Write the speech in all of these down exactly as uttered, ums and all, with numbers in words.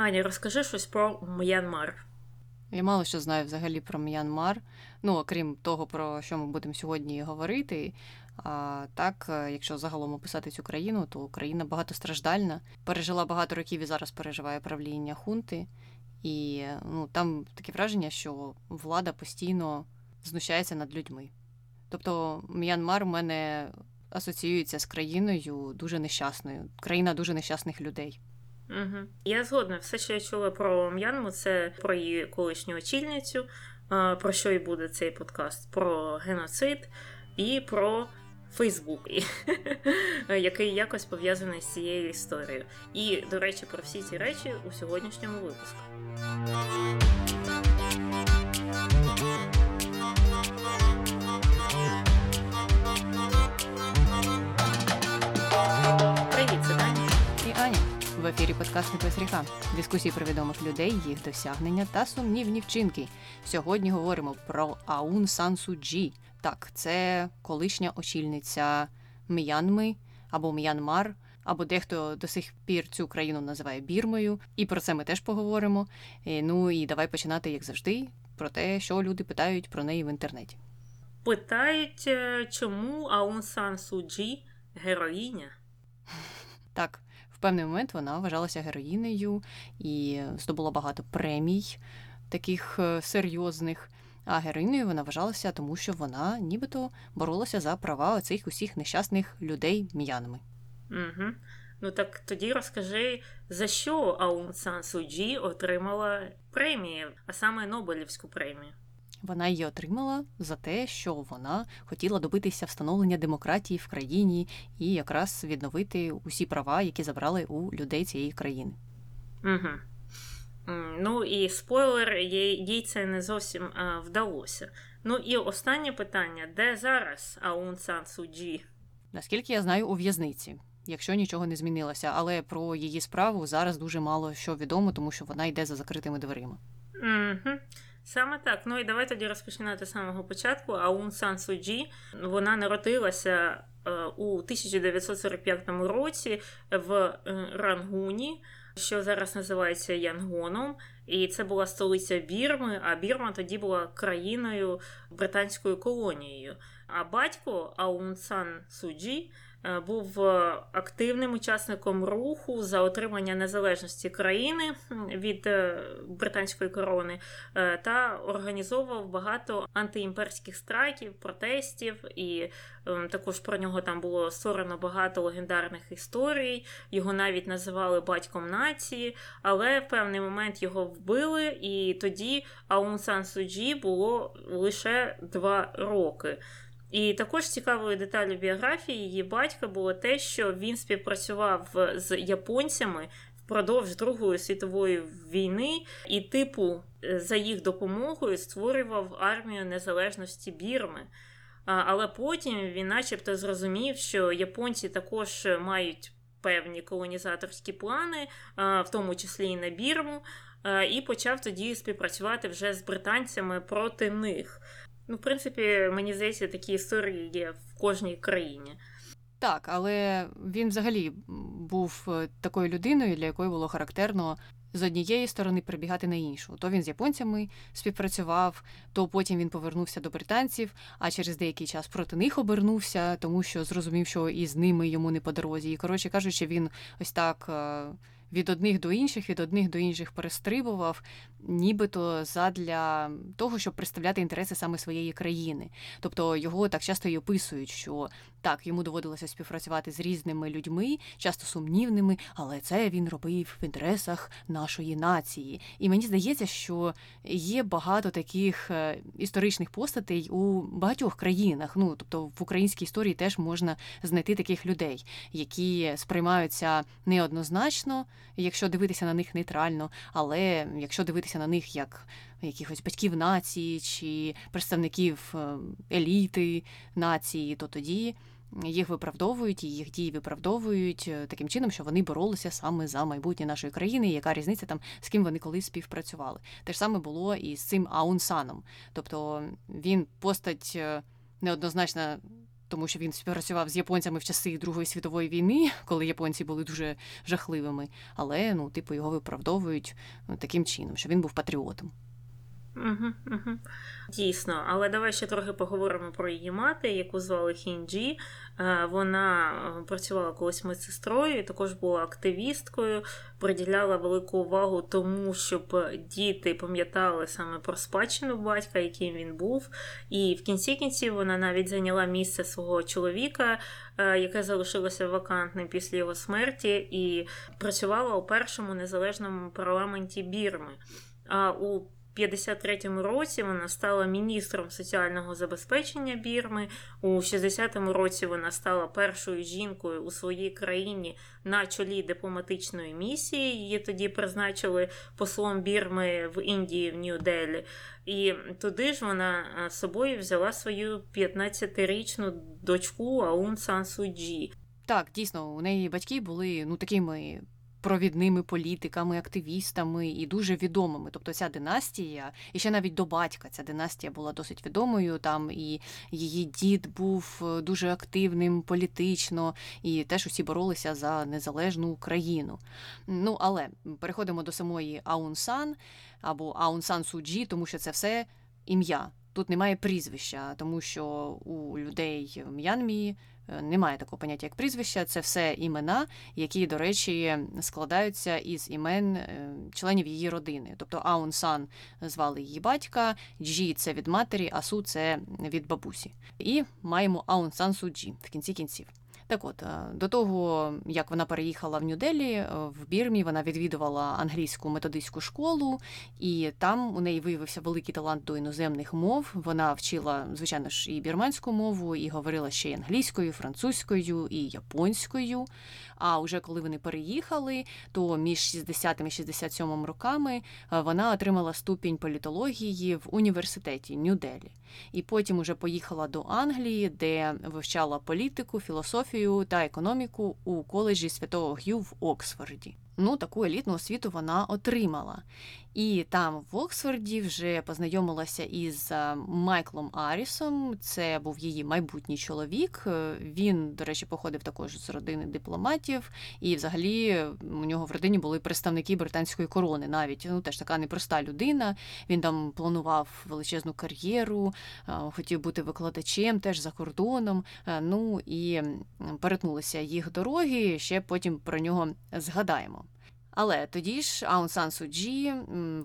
Аня, розкажи щось про М'янмар. Я мало що знаю взагалі про М'янмар, ну, окрім того, про що ми будемо сьогодні говорити. А так, якщо загалом описати цю країну, то Україна багатостраждальна, пережила багато років і зараз переживає правління хунти. І ну, там таке враження, що влада постійно знущається над людьми. Тобто М'янмар у мене асоціюється з країною дуже нещасною, країна дуже нещасних людей. Угу. Я згодна. Все, що я чула про М'янму, це про її колишню очільницю, про що і буде цей подкаст, про геноцид і про Фейсбук, який якось пов'язаний з цією історією. І, до речі, про всі ці речі у сьогоднішньому випуску. Привіт, це Даня. І Аня. В ефірі подкаст «Не пись ріка». Дискусії про відомих людей, їх досягнення та сумнівні вчинки. Сьогодні говоримо про Аун Сан Су Чжі. Так, це колишня очільниця М'янми або М'янмар, або дехто до сих пір цю країну називає Бірмою. І про це ми теж поговоримо. Ну і давай починати, як завжди, про те, що люди питають про неї в інтернеті. Питають, чому Аун Сан Су Чжі героїня? Так, в певний момент вона вважалася героїнею і здобула багато премій таких серйозних. А героїною вона вважалася, тому що вона нібито боролася за права оцих усіх нещасних людей М'янми. Угу. Ну так тоді розкажи, за що Аун Сан Су Чжі отримала премію, а саме Нобелівську премію? Вона її отримала за те, що вона хотіла добитися встановлення демократії в країні і якраз відновити усі права, які забрали у людей цієї країни. Угу. Ну і спойлер, їй це не зовсім а, вдалося. Ну і останнє питання, де зараз Аун Сан Су Чжі? Наскільки я знаю, у в'язниці, якщо нічого не змінилося, але про її справу зараз дуже мало що відомо, тому що вона йде за закритими дверима. Угу. Саме так. Ну і давай тоді розпочинати з самого початку. Аун Сан Су Чжі, вона народилася е, у тисяча дев'ятсот сорок п'ятому році в е, Рангуні, що зараз називається Янгоном, і це була столиця Бірми, а Бірма тоді була країною, британською колонією. А батько Аун Сан Су Чжі був активним учасником руху за отримання незалежності країни від британської корони та організовував багато антиімперських страйків, протестів, і також про нього там було створено багато легендарних історій, його навіть називали батьком нації, але в певний момент його вбили, і тоді Аун Сан Су Чжі було лише два роки. І також цікавою деталю біографії її батька було те, що він співпрацював з японцями впродовж Другої світової війни і, типу, за їх допомогою створював армію незалежності Бірми. Але потім він начебто зрозумів, що японці також мають певні колонізаторські плани, в тому числі і на Бірму, і почав тоді співпрацювати вже з британцями проти них. Ну, в принципі, мені здається, такі історії є в кожній країні. Так, але він взагалі був такою людиною, для якої було характерно з однієї сторони прибігати на іншу. То він з японцями співпрацював, то потім він повернувся до британців, а через деякий час проти них обернувся, тому що зрозумів, що і з ними йому не по дорозі. І, коротше кажучи, він ось так від одних до інших, від одних до інших перестрибував, нібито задля того, щоб представляти інтереси саме своєї країни. Тобто його так часто й описують, що так, йому доводилося співпрацювати з різними людьми, часто сумнівними, але це він робив в інтересах нашої нації. І мені здається, що є багато таких історичних постатей у багатьох країнах. Ну, тобто в українській історії теж можна знайти таких людей, які сприймаються неоднозначно, якщо дивитися на них нейтрально, але якщо дивитися на них як якихось батьків нації чи представників еліти нації, то тоді їх виправдовують і їх дії виправдовують таким чином, що вони боролися саме за майбутнє нашої країни, і яка різниця там, з ким вони колись співпрацювали. Те ж саме було і з цим Аун Саном. Тобто він постать неоднозначна тому що він співпрацював з японцями в часи Другої світової війни, коли японці були дуже жахливими. Але, ну, типу, його виправдовують таким чином, що він був патріотом. Угу, угу. Дійсно, але давай ще трохи поговоримо про її мати, яку звали Хінджі. Вона працювала колись медсестрою і також була активісткою, приділяла велику увагу тому, щоб діти пам'ятали саме про спадщину батька, яким він був. І в кінці кінців вона навіть зайняла місце свого чоловіка, яке залишилося вакантним після його смерті, і працювала у першому незалежному парламенті Бірми. А у п'ятдесят третьому році вона стала міністром соціального забезпечення Бірми, у шістдесятому році вона стала першою жінкою у своїй країні на чолі дипломатичної місії, її тоді призначили послом Бірми в Індії в Нью-Делі, і туди ж вона з собою взяла свою п'ятнадцятирічну дочку Аун Сан Су Джі. Так, дійсно, у неї батьки були, ну, такими провідними політиками, активістами і дуже відомими. Тобто ця династія, і ще навіть до батька ця династія була досить відомою, там і її дід був дуже активним політично, і теж усі боролися за незалежну Україну. Ну, але переходимо до самої Аун Сан, або Аун Сан Су Джі, тому що це все ім'я. Тут немає прізвища, тому що у людей в М'янмі немає такого поняття, як прізвище. Це все імена, які, до речі, складаються із імен членів її родини. Тобто Аун Сан звали її батька, Джі – це від матері, а Су – це від бабусі. І маємо Аун Сан Су Джі в кінці кінців. Так от, до того, як вона переїхала в Нью-Делі, в Бірмі вона відвідувала англійську методистську школу, і там у неї виявився великий талант до іноземних мов. Вона вчила, звичайно ж, і бірманську мову, і говорила ще й англійською, і французькою, і японською. А вже коли вони переїхали, то між шістдесятим і шістдесят сьомим роками вона отримала ступінь політології в університеті Нью-Делі. І потім уже поїхала до Англії, де вивчала політику, філософію та економіку у коледжі Святого Г'ю в Оксфорді. Ну, таку елітну освіту вона отримала. І там в Оксфорді вже познайомилася із Майклом Аррісом, це був її майбутній чоловік. Він, до речі, походив також з родини дипломатів, і взагалі у нього в родині були представники британської корони навіть. Ну, теж така непроста людина. Він там планував величезну кар'єру, хотів бути викладачем теж за кордоном. Ну, і перетнулися їх дороги, ще потім про нього згадаємо. Але тоді ж Аун Сан Су Джі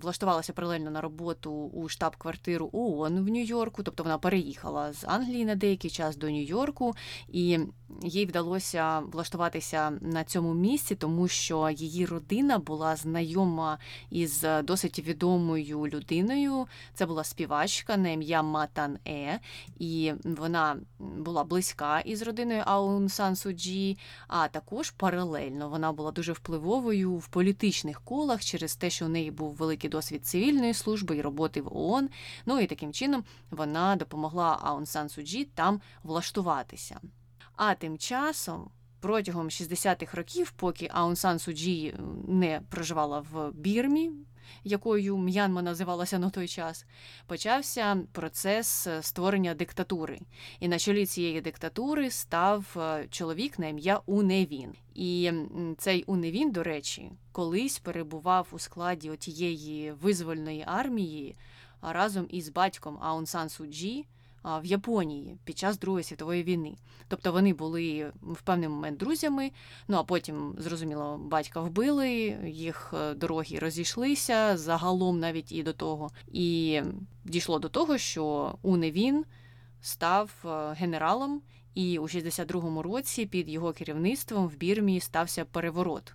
влаштувалася паралельно на роботу у штаб-квартиру ООН в Нью-Йорку, тобто вона переїхала з Англії на деякий час до Нью-Йорку, і їй вдалося влаштуватися на цьому місці, тому що її родина була знайома із досить відомою людиною. Це була співачка на ім'я Ма Тан Е, і вона була близька із родиною Аун Сан Су Джі, а також паралельно вона була дуже впливовою в політичних колах через те, що у неї був великий досвід цивільної служби і роботи в ООН. Ну і таким чином вона допомогла Аун Сан Су Джі там влаштуватися. А тим часом, протягом шістдесятих років, поки Аун Сан Су Джі не проживала в Бірмі, якою М'янма називалася на той час, почався процес створення диктатури. І на чолі цієї диктатури став чоловік на ім'я Уневін. І цей Уневін, до речі, колись перебував у складі отієї визвольної армії разом із батьком Аун Сан Су Джі в Японії під час Другої світової війни. Тобто вони були в певний момент друзями, ну а потім, зрозуміло, батька вбили, їх дороги розійшлися, загалом навіть і до того. І дійшло до того, що Уневін став генералом, і у шістдесят другому році під його керівництвом в Бірмі стався переворот.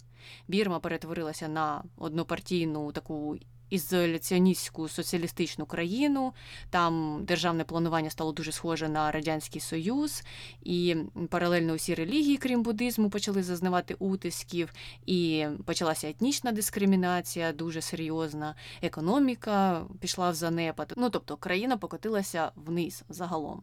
Бірма перетворилася на однопартійну таку ізоляціоністську соціалістичну країну, там державне планування стало дуже схоже на Радянський Союз, і паралельно усі релігії, крім буддизму, почали зазнавати утисків, і почалася етнічна дискримінація, дуже серйозна, економіка пішла в занепад. Ну, тобто, країна покотилася вниз загалом.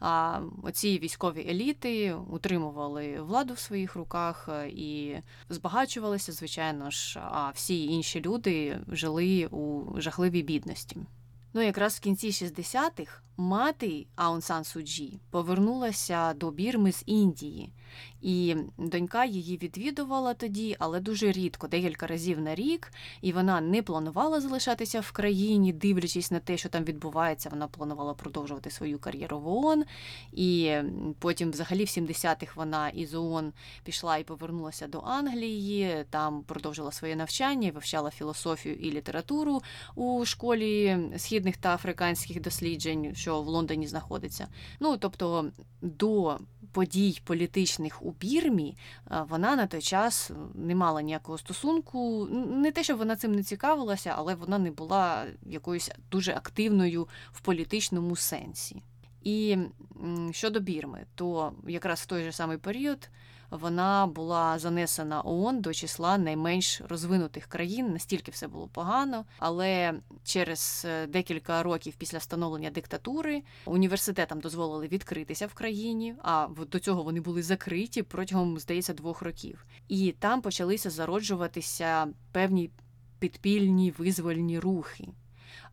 А оці військові еліти утримували владу в своїх руках і збагачувалися, звичайно ж, а всі інші люди жили у жахливій бідності. Ну, якраз в кінці шістдесятих мати Аун Сан Су Чжі повернулася до Бірми з Індії. І донька її відвідувала тоді, але дуже рідко, декілька разів на рік. І вона не планувала залишатися в країні, дивлячись на те, що там відбувається. Вона планувала продовжувати свою кар'єру в ООН. І потім взагалі в сімдесятих вона із ООН пішла і повернулася до Англії. Там продовжила своє навчання, вивчала філософію і літературу у школі східних та африканських досліджень, що в Лондоні знаходиться. Ну, тобто до подій політичних у Бірмі вона на той час не мала ніякого стосунку. Не те, щоб вона цим не цікавилася, але вона не була якоюсь дуже активною в політичному сенсі. І щодо Бірми, то якраз в той же самий період вона була занесена ООН до числа найменш розвинутих країн, настільки все було погано. Але через декілька років після встановлення диктатури університетам дозволили відкритися в країні, а до цього вони були закриті протягом, здається, двох років. І там почалися зароджуватися певні підпільні визвольні рухи.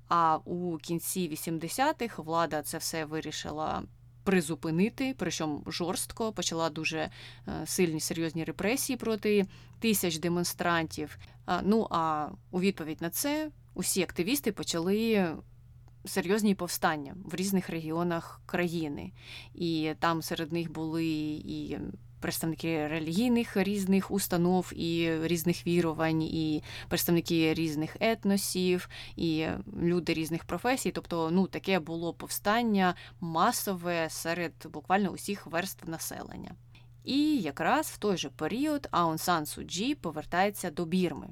А у кінці вісімдесятих влада це все вирішила призупинити, причому жорстко, почала дуже сильні, серйозні репресії проти тисяч демонстрантів. Ну, а у відповідь на це усі активісти почали серйозні повстання в різних регіонах країни. І там серед них були і представники релігійних різних установ і різних вірувань, і представники різних етносів, і люди різних професій. Тобто, ну, таке було повстання масове серед буквально усіх верств населення. І якраз в той же період Аун Сан Су Чжі повертається до Бірми.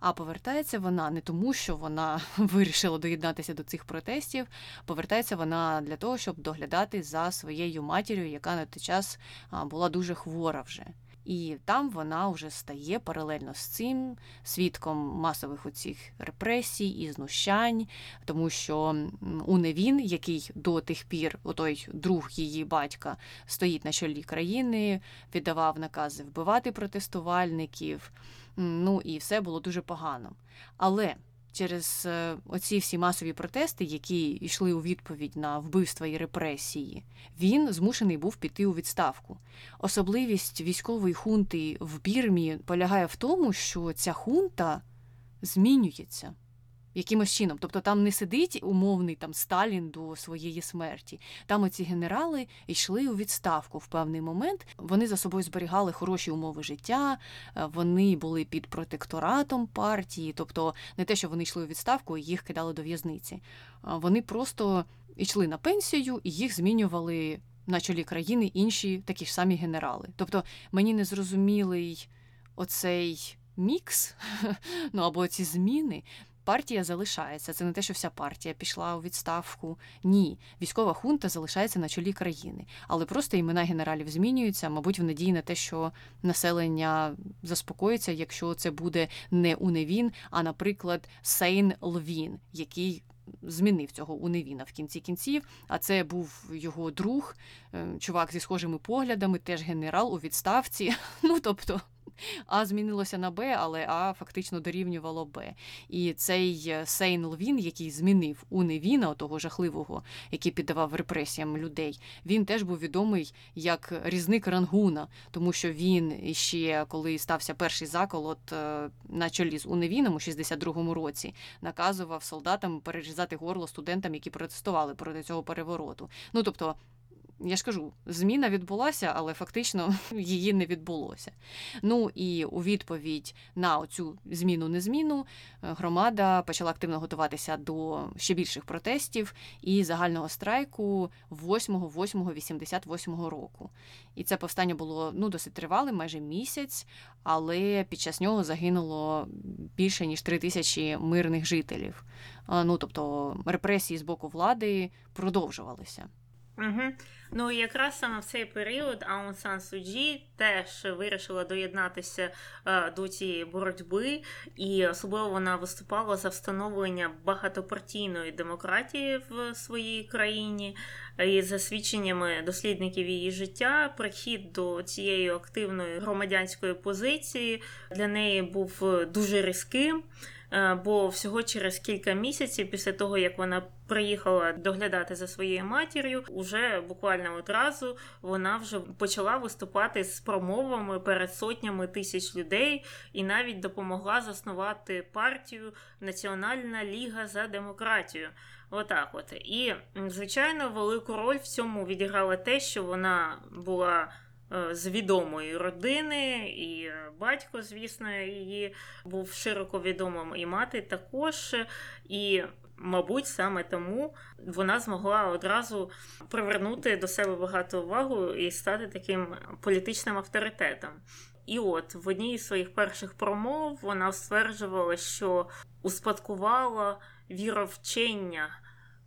А повертається вона не тому, що вона вирішила доєднатися до цих протестів, повертається вона для того, щоб доглядати за своєю матір'ю, яка на той час була дуже хвора вже. І там вона вже стає паралельно з цим свідком масових оцих репресій і знущань, тому що Уневін, який до тих пір, отой друг її батька, стоїть на чолі країни, віддавав накази вбивати протестувальників, ну і все було дуже погано. Але через оці всі масові протести, які йшли у відповідь на вбивства і репресії, він змушений був піти у відставку. Особливість військової хунти в Бірмі полягає в тому, що ця хунта змінюється якимось чином. Тобто там не сидить умовний там Сталін до своєї смерті. Там оці генерали йшли у відставку в певний момент. Вони за собою зберігали хороші умови життя, вони були під протекторатом партії. Тобто не те, що вони йшли у відставку і їх кидали до в'язниці. Вони просто йшли на пенсію і їх змінювали на чолі країни інші такі ж самі генерали. Тобто мені незрозумілий оцей мікс, ну або ці зміни. Партія залишається. Це не те, що вся партія пішла у відставку. Ні. Військова хунта залишається на чолі країни. Але просто імена генералів змінюються, мабуть, в надії на те, що населення заспокоїться, якщо це буде не Уневін, а, наприклад, Сейн Лвін, який змінив цього Уневіна в кінці кінців, а це був його друг, чувак зі схожими поглядами, теж генерал у відставці. Ну, тобто А змінилося на Б, але А фактично дорівнювало Б. І цей Сейн Лвін, який змінив Уневіна, отого жахливого, який піддавав репресіям людей, він теж був відомий як різник Рангуна, тому що він ще, коли стався перший заколот на чолі з Уневіном у шістдесят другому році, наказував солдатам перерізати горло студентам, які протестували проти цього перевороту. Ну, тобто, я ж кажу, зміна відбулася, але фактично її не відбулося. Ну і у відповідь на оцю зміну-незміну громада почала активно готуватися до ще більших протестів і загального страйку восьмого лютого вісімдесят восьмого року. І це повстання було ну досить тривале, майже місяць, але під час нього загинуло більше ніж три тисячі мирних жителів. Ну тобто репресії з боку влади продовжувалися. Угу. Ну, якраз саме в цей період Аун Сан Су Чжі теж вирішила доєднатися е, до цієї боротьби, і особливо вона виступала за встановлення багатопартійної демократії в своїй країні. І за свідченнями дослідників її життя, прихід до цієї активної громадянської позиції для неї був дуже різким. бо всього через кілька місяців після того, як вона приїхала доглядати за своєю матір'ю, уже буквально одразу вона вже почала виступати з промовами перед сотнями тисяч людей і навіть допомогла заснувати партію «Національна ліга за демократію». Отак от. І, звичайно, велику роль в цьому відіграло те, що вона була з відомої родини, і батько, звісно, її був широко відомим, і мати також. І, мабуть, саме тому вона змогла одразу привернути до себе багато уваги і стати таким політичним авторитетом. І от в одній із своїх перших промов вона стверджувала, що успадкувала віровчення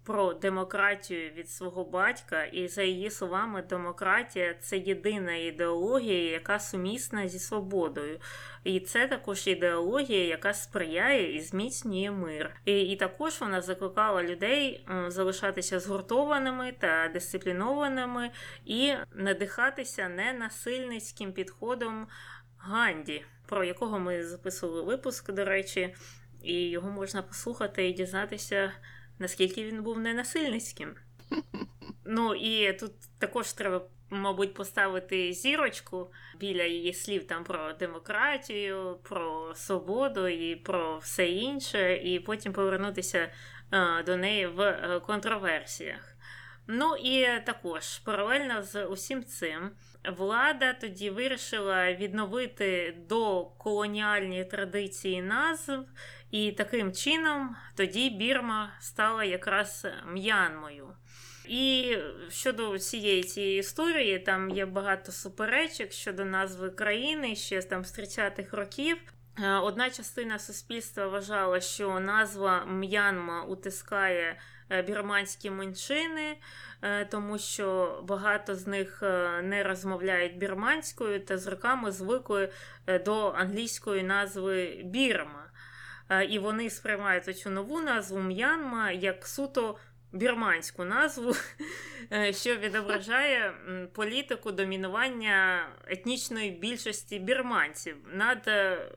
про демократію від свого батька, і, за її словами, демократія – це єдина ідеологія, яка сумісна зі свободою. І це також ідеологія, яка сприяє і зміцнює мир. І, і також вона закликала людей залишатися згуртованими та дисциплінованими і надихатися ненасильницьким підходом Ганді, про якого ми записували випуск, до речі, і його можна послухати і дізнатися, наскільки він був ненасильницьким. Ну, і тут також треба, мабуть, поставити зірочку біля її слів там про демократію, про свободу і про все інше, і потім повернутися е, до неї в е, контроверсіях. Ну, і також, паралельно з усім цим, влада тоді вирішила відновити доколоніальні традиції назв, і таким чином тоді Бірма стала якраз М'янмою. І щодо цієї цієї історії, там є багато суперечок щодо назви країни ще там з тридцятих років. Одна частина суспільства вважала, що назва М'янма утискає бірманські меншини, тому що багато з них не розмовляють бірманською та з роками звикли до англійської назви Бірма. І вони сприймають цю нову назву М'янма як суто бірманську назву, що відображає політику домінування етнічної більшості бірманців над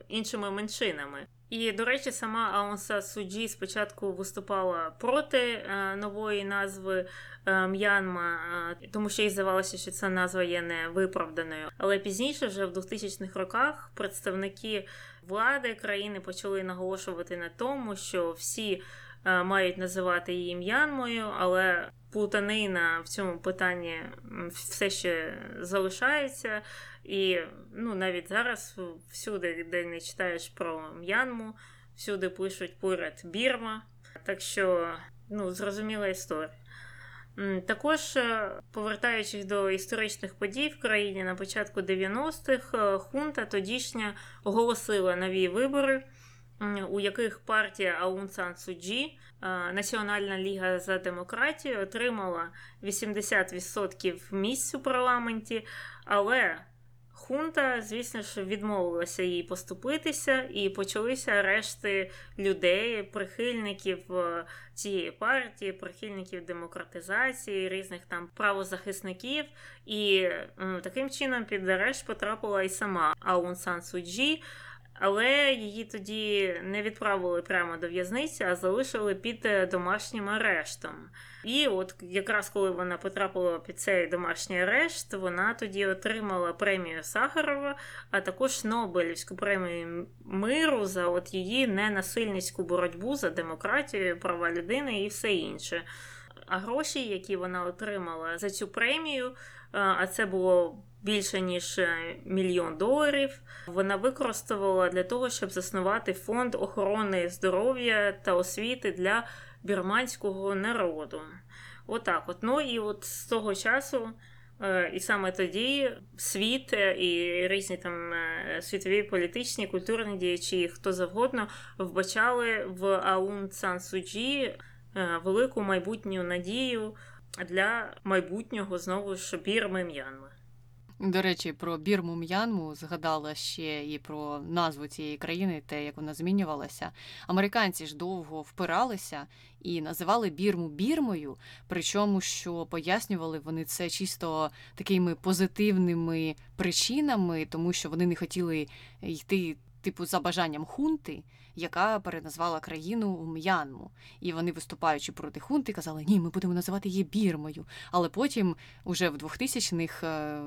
іншими меншинами. І, до речі, сама Аун Сан Су Чі спочатку виступала проти нової назви М'янма, тому що їй здавалося, що ця назва є невиправданою. Але пізніше, вже в двохтисячних роках, представники влади країни почали наголошувати на тому, що всі мають називати її М'янмою, але плутанина в цьому питанні все ще залишається. І ну, навіть зараз всюди, де не читаєш про М'янму, всюди пишуть поряд Бірма. Так що, ну, зрозуміла історія. Також, повертаючись до історичних подій в країні, на початку дев'яностих хунта тодішня оголосила нові вибори, у яких партія Аун Сан Су Чі, Національна ліга за демократію, отримала вісімдесят відсотків місць у парламенті, але хунта, звісно ж, відмовилася їй поступитися, і почалися арешти людей, прихильників цієї партії, прихильників демократизації, різних там правозахисників. І таким чином під арешт потрапила і сама Аун Сан Су Чі, але її тоді не відправили прямо до в'язниці, а залишили під домашнім арештом. І от якраз коли вона потрапила під цей домашній арешт, вона тоді отримала премію Сахарова, а також Нобелівську премію миру за от її ненасильницьку боротьбу за демократію, права людини і все інше. А гроші, які вона отримала за цю премію, а це було більше ніж мільйон доларів, вона використовувала для того, щоб заснувати фонд охорони здоров'я та освіти для бірманського народу. Отак от. Ну і от з того часу, і саме тоді, світ і різні там світові політичні, культурні діячі, хто завгодно, вбачали в Аун Сан Су Чі велику майбутню надію для майбутнього, знову ж, Бірми, М'янми. До речі, про Бірму, М'янму згадала ще і про назву цієї країни, те, як вона змінювалася. Американці ж довго впиралися і називали Бірму Бірмою, причому, що пояснювали вони це чисто такими позитивними причинами, тому що вони не хотіли йти типу, за бажанням хунти, яка переназвала країну у М'янму. І вони, виступаючи проти хунти, казали, ні, ми будемо називати її Бірмою. Але потім, уже в двохтисячних,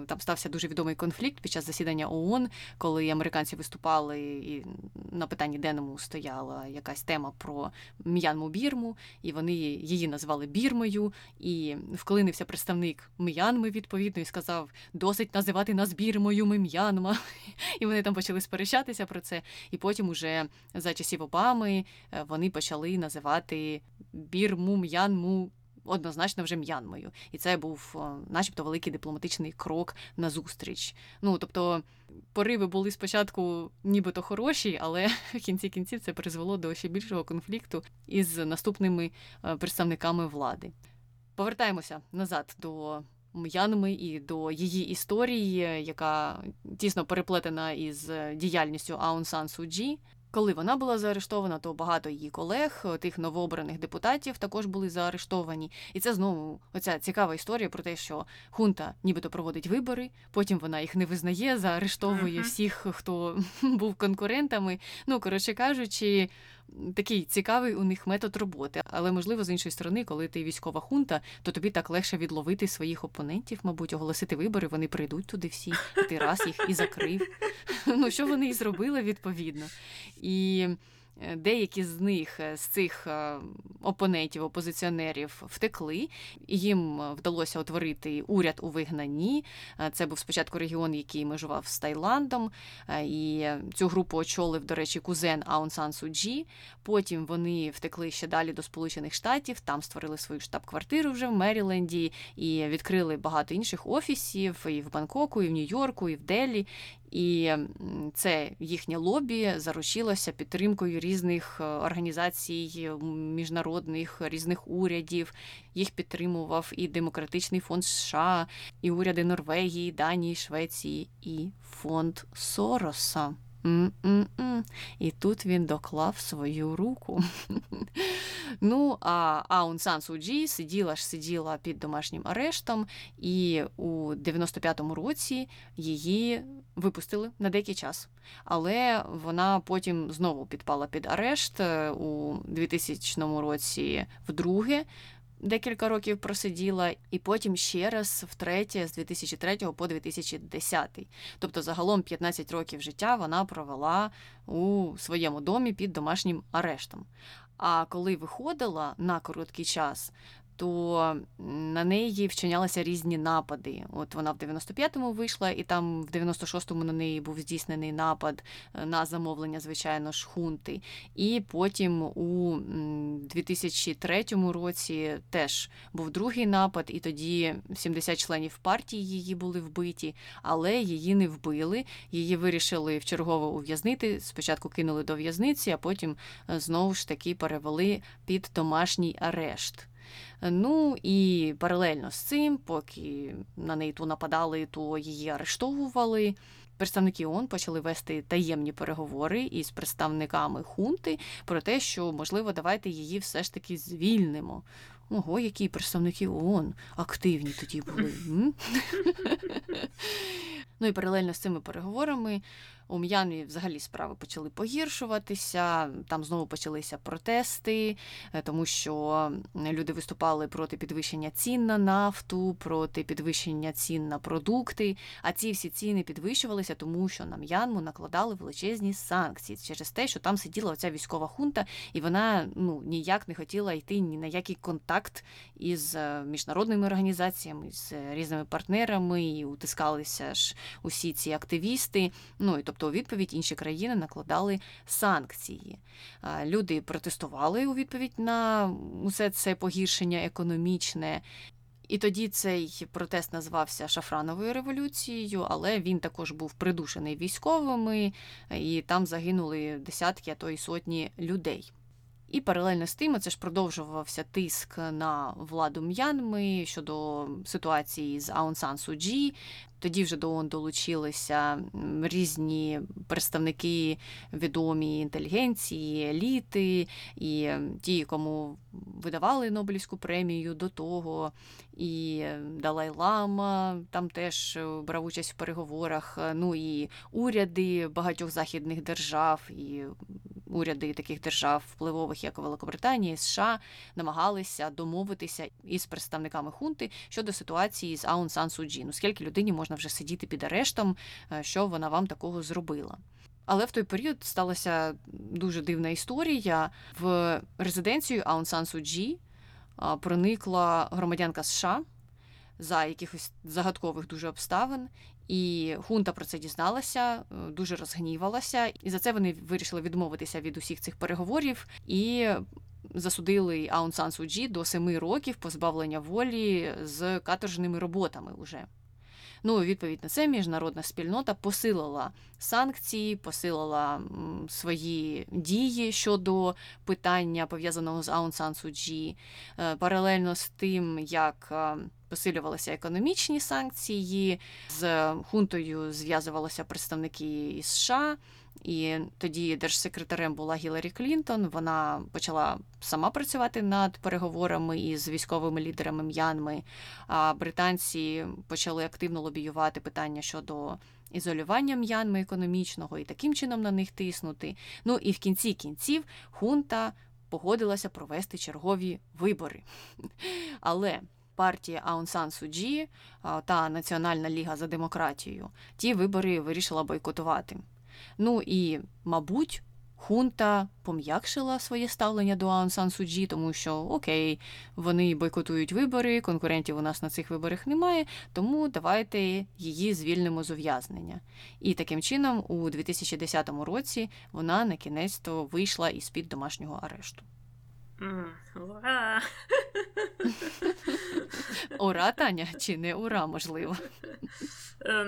там стався дуже відомий конфлікт під час засідання ООН, коли американці виступали, і на питанні денному стояла якась тема про М'янму-Бірму, і вони її назвали Бірмою, і вклинився представник М'янми, відповідно, і сказав, досить називати нас Бірмою, ми М'янма. І вони там почали сперечатися про це, і потім уже за часів Обами вони почали називати Бірму, М'янму однозначно вже М'янмою. І це був начебто великий дипломатичний крок назустріч. Ну, тобто пориви були спочатку нібито хороші, але в кінці кінців це призвело до ще більшого конфлікту із наступними представниками влади. Повертаємося назад до М'янми і до її історії, яка тісно переплетена із діяльністю Аун Сан Су Чжі. Коли вона була заарештована, то багато її колег, тих новообраних депутатів, також були заарештовані. І це знову оця цікава історія про те, що хунта нібито проводить вибори, потім вона їх не визнає, заарештовує всіх, хто був конкурентами. Ну, коротше кажучи, такий цікавий у них метод роботи. Але, можливо, з іншої сторони, коли ти військова хунта, то тобі так легше відловити своїх опонентів, мабуть, оголосити вибори, вони прийдуть туди всі, і ти раз їх і закрив. Ну, що вони і зробили, відповідно. І деякі з них, з цих опонентів, опозиціонерів, втекли. Їм вдалося утворити уряд у вигнанні. Це був спочатку регіон, який межував з Таїландом. І цю групу очолив, до речі, кузен Аун Сан Су Чжі. Потім вони втекли ще далі до Сполучених Штатів. Там створили свою штаб-квартиру вже в Меріленді. І відкрили багато інших офісів і в Бангкоку, і в Нью-Йорку, і в Делі. І це їхнє лобі заручилося підтримкою різних організацій, міжнародних, різних урядів. Їх підтримував і Демократичний фонд США, і уряди Норвегії, Данії, Швеції, і фонд Сороса. М-м-м. І тут він доклав свою руку. Ну, а Аун Сан Су Чжі сиділа ж сиділа під домашнім арештом, і у дев'яносто п'ятому році її випустили на деякий час. Але вона потім знову підпала під арешт у двотисячному році вдруге, декілька років просиділа, і потім ще раз втретє з дві тисячі третього по дві тисячі десятий. Тобто загалом п'ятнадцять років життя вона провела у своєму домі під домашнім арештом. А коли виходила на короткий час, то на неї вчинялися різні напади. От вона в дев'яносто п'ятому вийшла, і там в дев'яносто шостому на неї був здійснений напад на замовлення, звичайно ж, хунти. І потім у дві тисячі третьому році теж був другий напад, і тоді сімдесят членів партії її були вбиті, але її не вбили. Її вирішили вчергово ув'язнити. Спочатку кинули до в'язниці, а потім знову ж таки перевели під домашній арешт. Ну і паралельно з цим, поки на неї то нападали, то її арештовували, представники ООН почали вести таємні переговори із представниками хунти про те, що, можливо, давайте її все ж таки звільнимо. Ого, які представники ООН активні тоді були. Ну і паралельно з цими переговорами у М'янмі взагалі справи почали погіршуватися, там знову почалися протести, тому що люди виступали проти підвищення цін на нафту, проти підвищення цін на продукти, а ці всі ціни підвищувалися, тому що на М'янму накладали величезні санкції через те, що там сиділа оця військова хунта, і вона ну ніяк не хотіла йти ні на який контакт із міжнародними організаціями, з різними партнерами, і утискалися ж усі ці активісти. Ну і тобто у відповідь інші країни накладали санкції. Люди протестували у відповідь на усе це погіршення економічне. І тоді цей протест назвався Шафрановою революцією, але він також був придушений військовими, і там загинули десятки, а то й сотні людей. І паралельно з тим, це ж продовжувався тиск на владу М'янми щодо ситуації з Аун Сан Су Джі. Тоді вже до ООН долучилися різні представники відомі інтелігенції, еліти, і ті, кому видавали Нобелівську премію до того, і Далай-лама там теж брав участь в переговорах, ну і уряди багатьох західних держав, і уряди таких держав впливових, як Великобританія, США, намагалися домовитися із представниками хунти щодо ситуації з Аун Сан Су Джі. Ну, скільки людині можна вже сидіти під арештом, що вона вам такого зробила. Але в той період сталася дуже дивна історія. В резиденцію Аун Сан Су Джі проникла громадянка США за якихось загадкових дуже обставин, і хунта про це дізналася, дуже розгнівалася, і за це вони вирішили відмовитися від усіх цих переговорів, і засудили Аун Сан Су Джі до семи років позбавлення волі з каторжними роботами уже. Ну, відповідь на це міжнародна спільнота посилила санкції, посилила свої дії щодо питання, пов'язаного з Аун Сан Су Джі. Паралельно з тим, як посилювалися економічні санкції, з хунтою зв'язувалися представники із США, і тоді держсекретарем була Гіларі Клінтон. Вона почала сама працювати над переговорами із військовими лідерами М'янми, а британці почали активно лобіювати питання щодо ізолювання М'янми економічного і таким чином на них тиснути. Ну і в кінці кінців хунта погодилася провести чергові вибори. Але партія Аун Сан Су Джі та Національна ліга за демократію ті вибори вирішила бойкотувати. Ну і, мабуть, хунта пом'якшила своє ставлення до Аун Сан Су Джі, тому що, окей, вони бойкотують вибори, конкурентів у нас на цих виборах немає, тому давайте її звільнимо з ув'язнення. І таким чином у дві тисячі десятому році вона на кінець-то вийшла із-під домашнього арешту. Ура! Ура, Таня, чи не ура, можливо?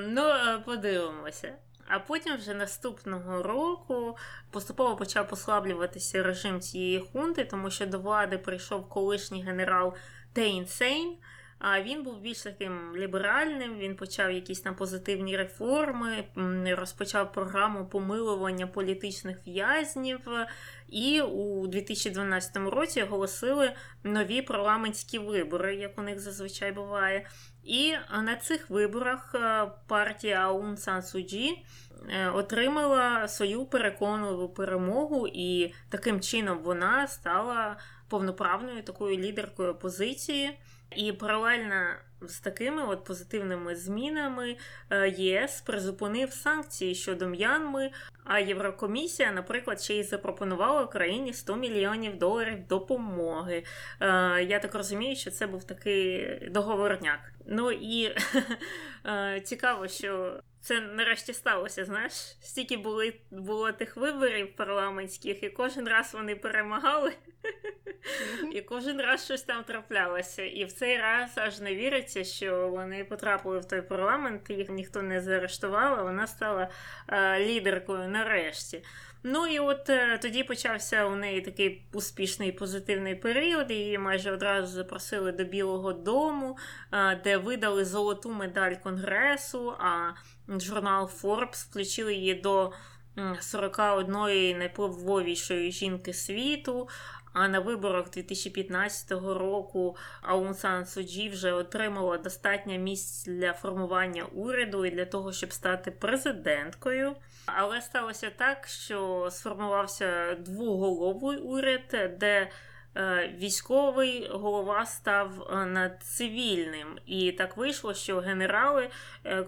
Ну, подивимося. А потім вже наступного року поступово почав послаблюватися режим цієї хунти, тому що до влади прийшов колишній генерал Thein Sein. А він був більш таким ліберальним, він почав якісь там позитивні реформи, розпочав програму помилування політичних в'язнів, і у дві тисячі дванадцятому році оголосили нові парламентські вибори, як у них зазвичай буває. І на цих виборах партія Аун Сан Су Джі отримала свою переконливу перемогу, і таким чином вона стала повноправною такою лідеркою опозиції. І паралельно з такими от позитивними змінами ЄС призупинив санкції щодо М'янми, а Єврокомісія, наприклад, ще й запропонувала Україні сто мільйонів доларів допомоги. Я так розумію, що це був такий договорняк. Ну і цікаво, що це нарешті сталося, знаєш? Стільки були, було тих виборів парламентських, і кожен раз вони перемагали, і кожен раз щось там траплялося. І в цей раз аж не віриться, що вони потрапили в той парламент, їх ніхто не заарештував, а вона стала е, лідеркою нарешті. Ну і от е, тоді почався у неї такий успішний позитивний період, її майже одразу запросили до Білого дому, е, де видали золоту медаль Конгресу, а журнал Forbes включили її до сорок однієї найвпливовішої жінки світу. А на виборах дві тисячі п'ятнадцятого року Аун Сан Су Джі вже отримала достатньо місць для формування уряду і для того, щоб стати президенткою. Але сталося так, що сформувався двоголовий уряд, де військовий голова став над цивільним. І так вийшло, що генерали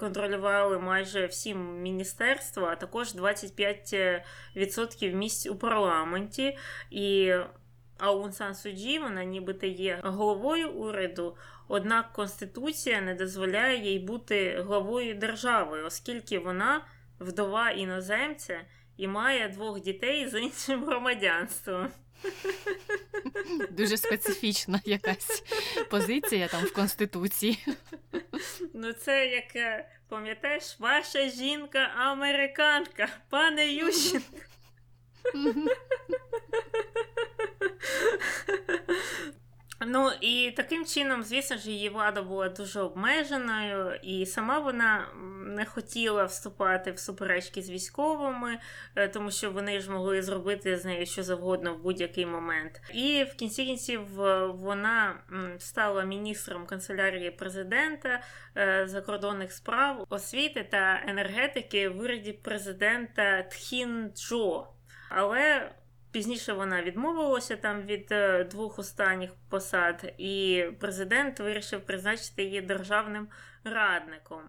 контролювали майже всі міністерства, а також двадцять п'ять відсотків місць у парламенті. І Аун Сан Су Джі, вона нібито є головою уряду, однак Конституція не дозволяє їй бути главою держави, оскільки вона вдова іноземця і має двох дітей з іншим громадянством. Дуже специфічна якась позиція там в Конституції. Ну це як, пам'ятаєш, ваша жінка-американка, пане Ющенко. Ну, і таким чином, звісно ж, її влада була дуже обмеженою, і сама вона не хотіла вступати в суперечки з військовими, тому що вони ж могли зробити з нею що завгодно в будь-який момент. І в кінці кінців вона стала міністром канцелярії президента, закордонних справ, освіти та енергетики в уряді президента Тхін-Джо. Але пізніше вона відмовилася там від двох останніх посад, і президент вирішив призначити її державним радником.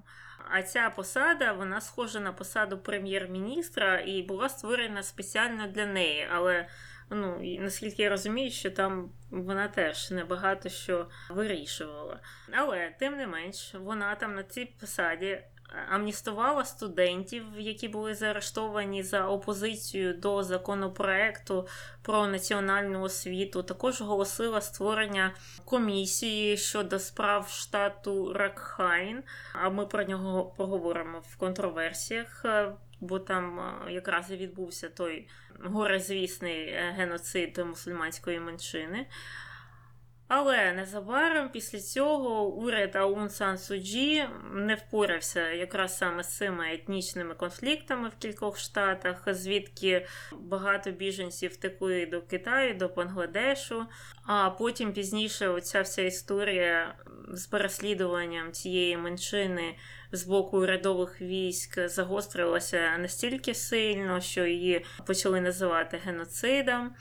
А ця посада, вона схожа на посаду прем'єр-міністра і була створена спеціально для неї. Але, ну, наскільки я розумію, що там вона теж небагато що вирішувала. Але, тим не менш, вона там на цій посаді амністувала студентів, які були заарештовані за опозицію до законопроекту про національну освіту. Також оголосила створення комісії щодо справ штату Ракхайн, а ми про нього поговоримо в контроверсіях, бо там якраз і відбувся той горизвісний геноцид мусульманської меншини. Але незабаром після цього уряд Аун Сан Су Чжі не впорався якраз саме з цими етнічними конфліктами в кількох штатах, звідки багато біженців втекли до Китаю, до Бангладешу. А потім пізніше оця вся історія з переслідуванням цієї меншини з боку урядових військ загострилася настільки сильно, що її почали називати геноцидом.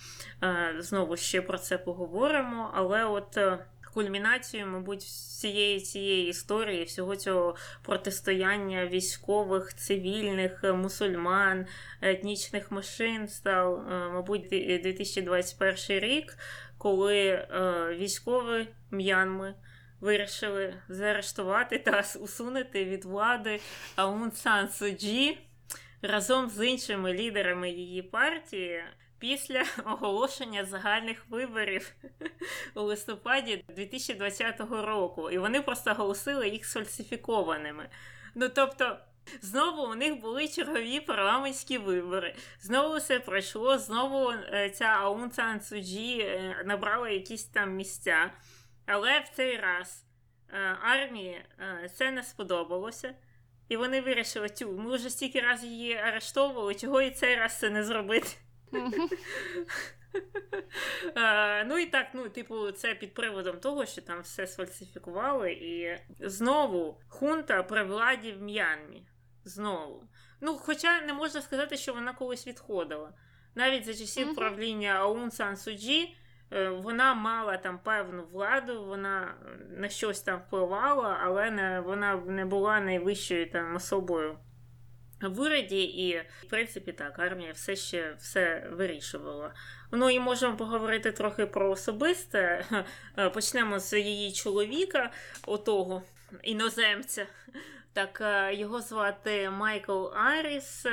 Знову ще про це поговоримо, але от кульмінацією, мабуть, всієї цієї історії, всього цього протистояння військових, цивільних, мусульман, етнічних меншин став, мабуть, дві тисячі двадцять перший рік, коли військові М'янми вирішили заарештувати та усунути від влади Аун Сан Су Чжі разом з іншими лідерами її партії після оголошення загальних виборів у листопаді дві тисячі двадцятого року. І вони просто оголосили їх сфальсифікованими. Ну, тобто, знову у них були чергові парламентські вибори. Знову все пройшло, знову ця Аун Сан Су Чжі набрала якісь там місця. Але в цей раз армії це не сподобалося, і вони вирішили, тю, ми вже стільки разів її арештовували, чого і цей раз це не зробити. Ну і так, ну, типу, це під приводом того, що там все сфальсифікували, і знову хунта при владі в М'янмі. Знову. Ну, хоча не можна сказати, що вона колись відходила. Навіть за часів правління Аун Сан Су Чжі вона мала там певну владу, вона на щось там впливала, але не, вона не була найвищою там особою в уряді, і, в принципі, так, армія все ще все вирішувала. Ну, і можемо поговорити трохи про особисте. Почнемо з її чоловіка, отого іноземця. Так, його звати Майкл Аріс,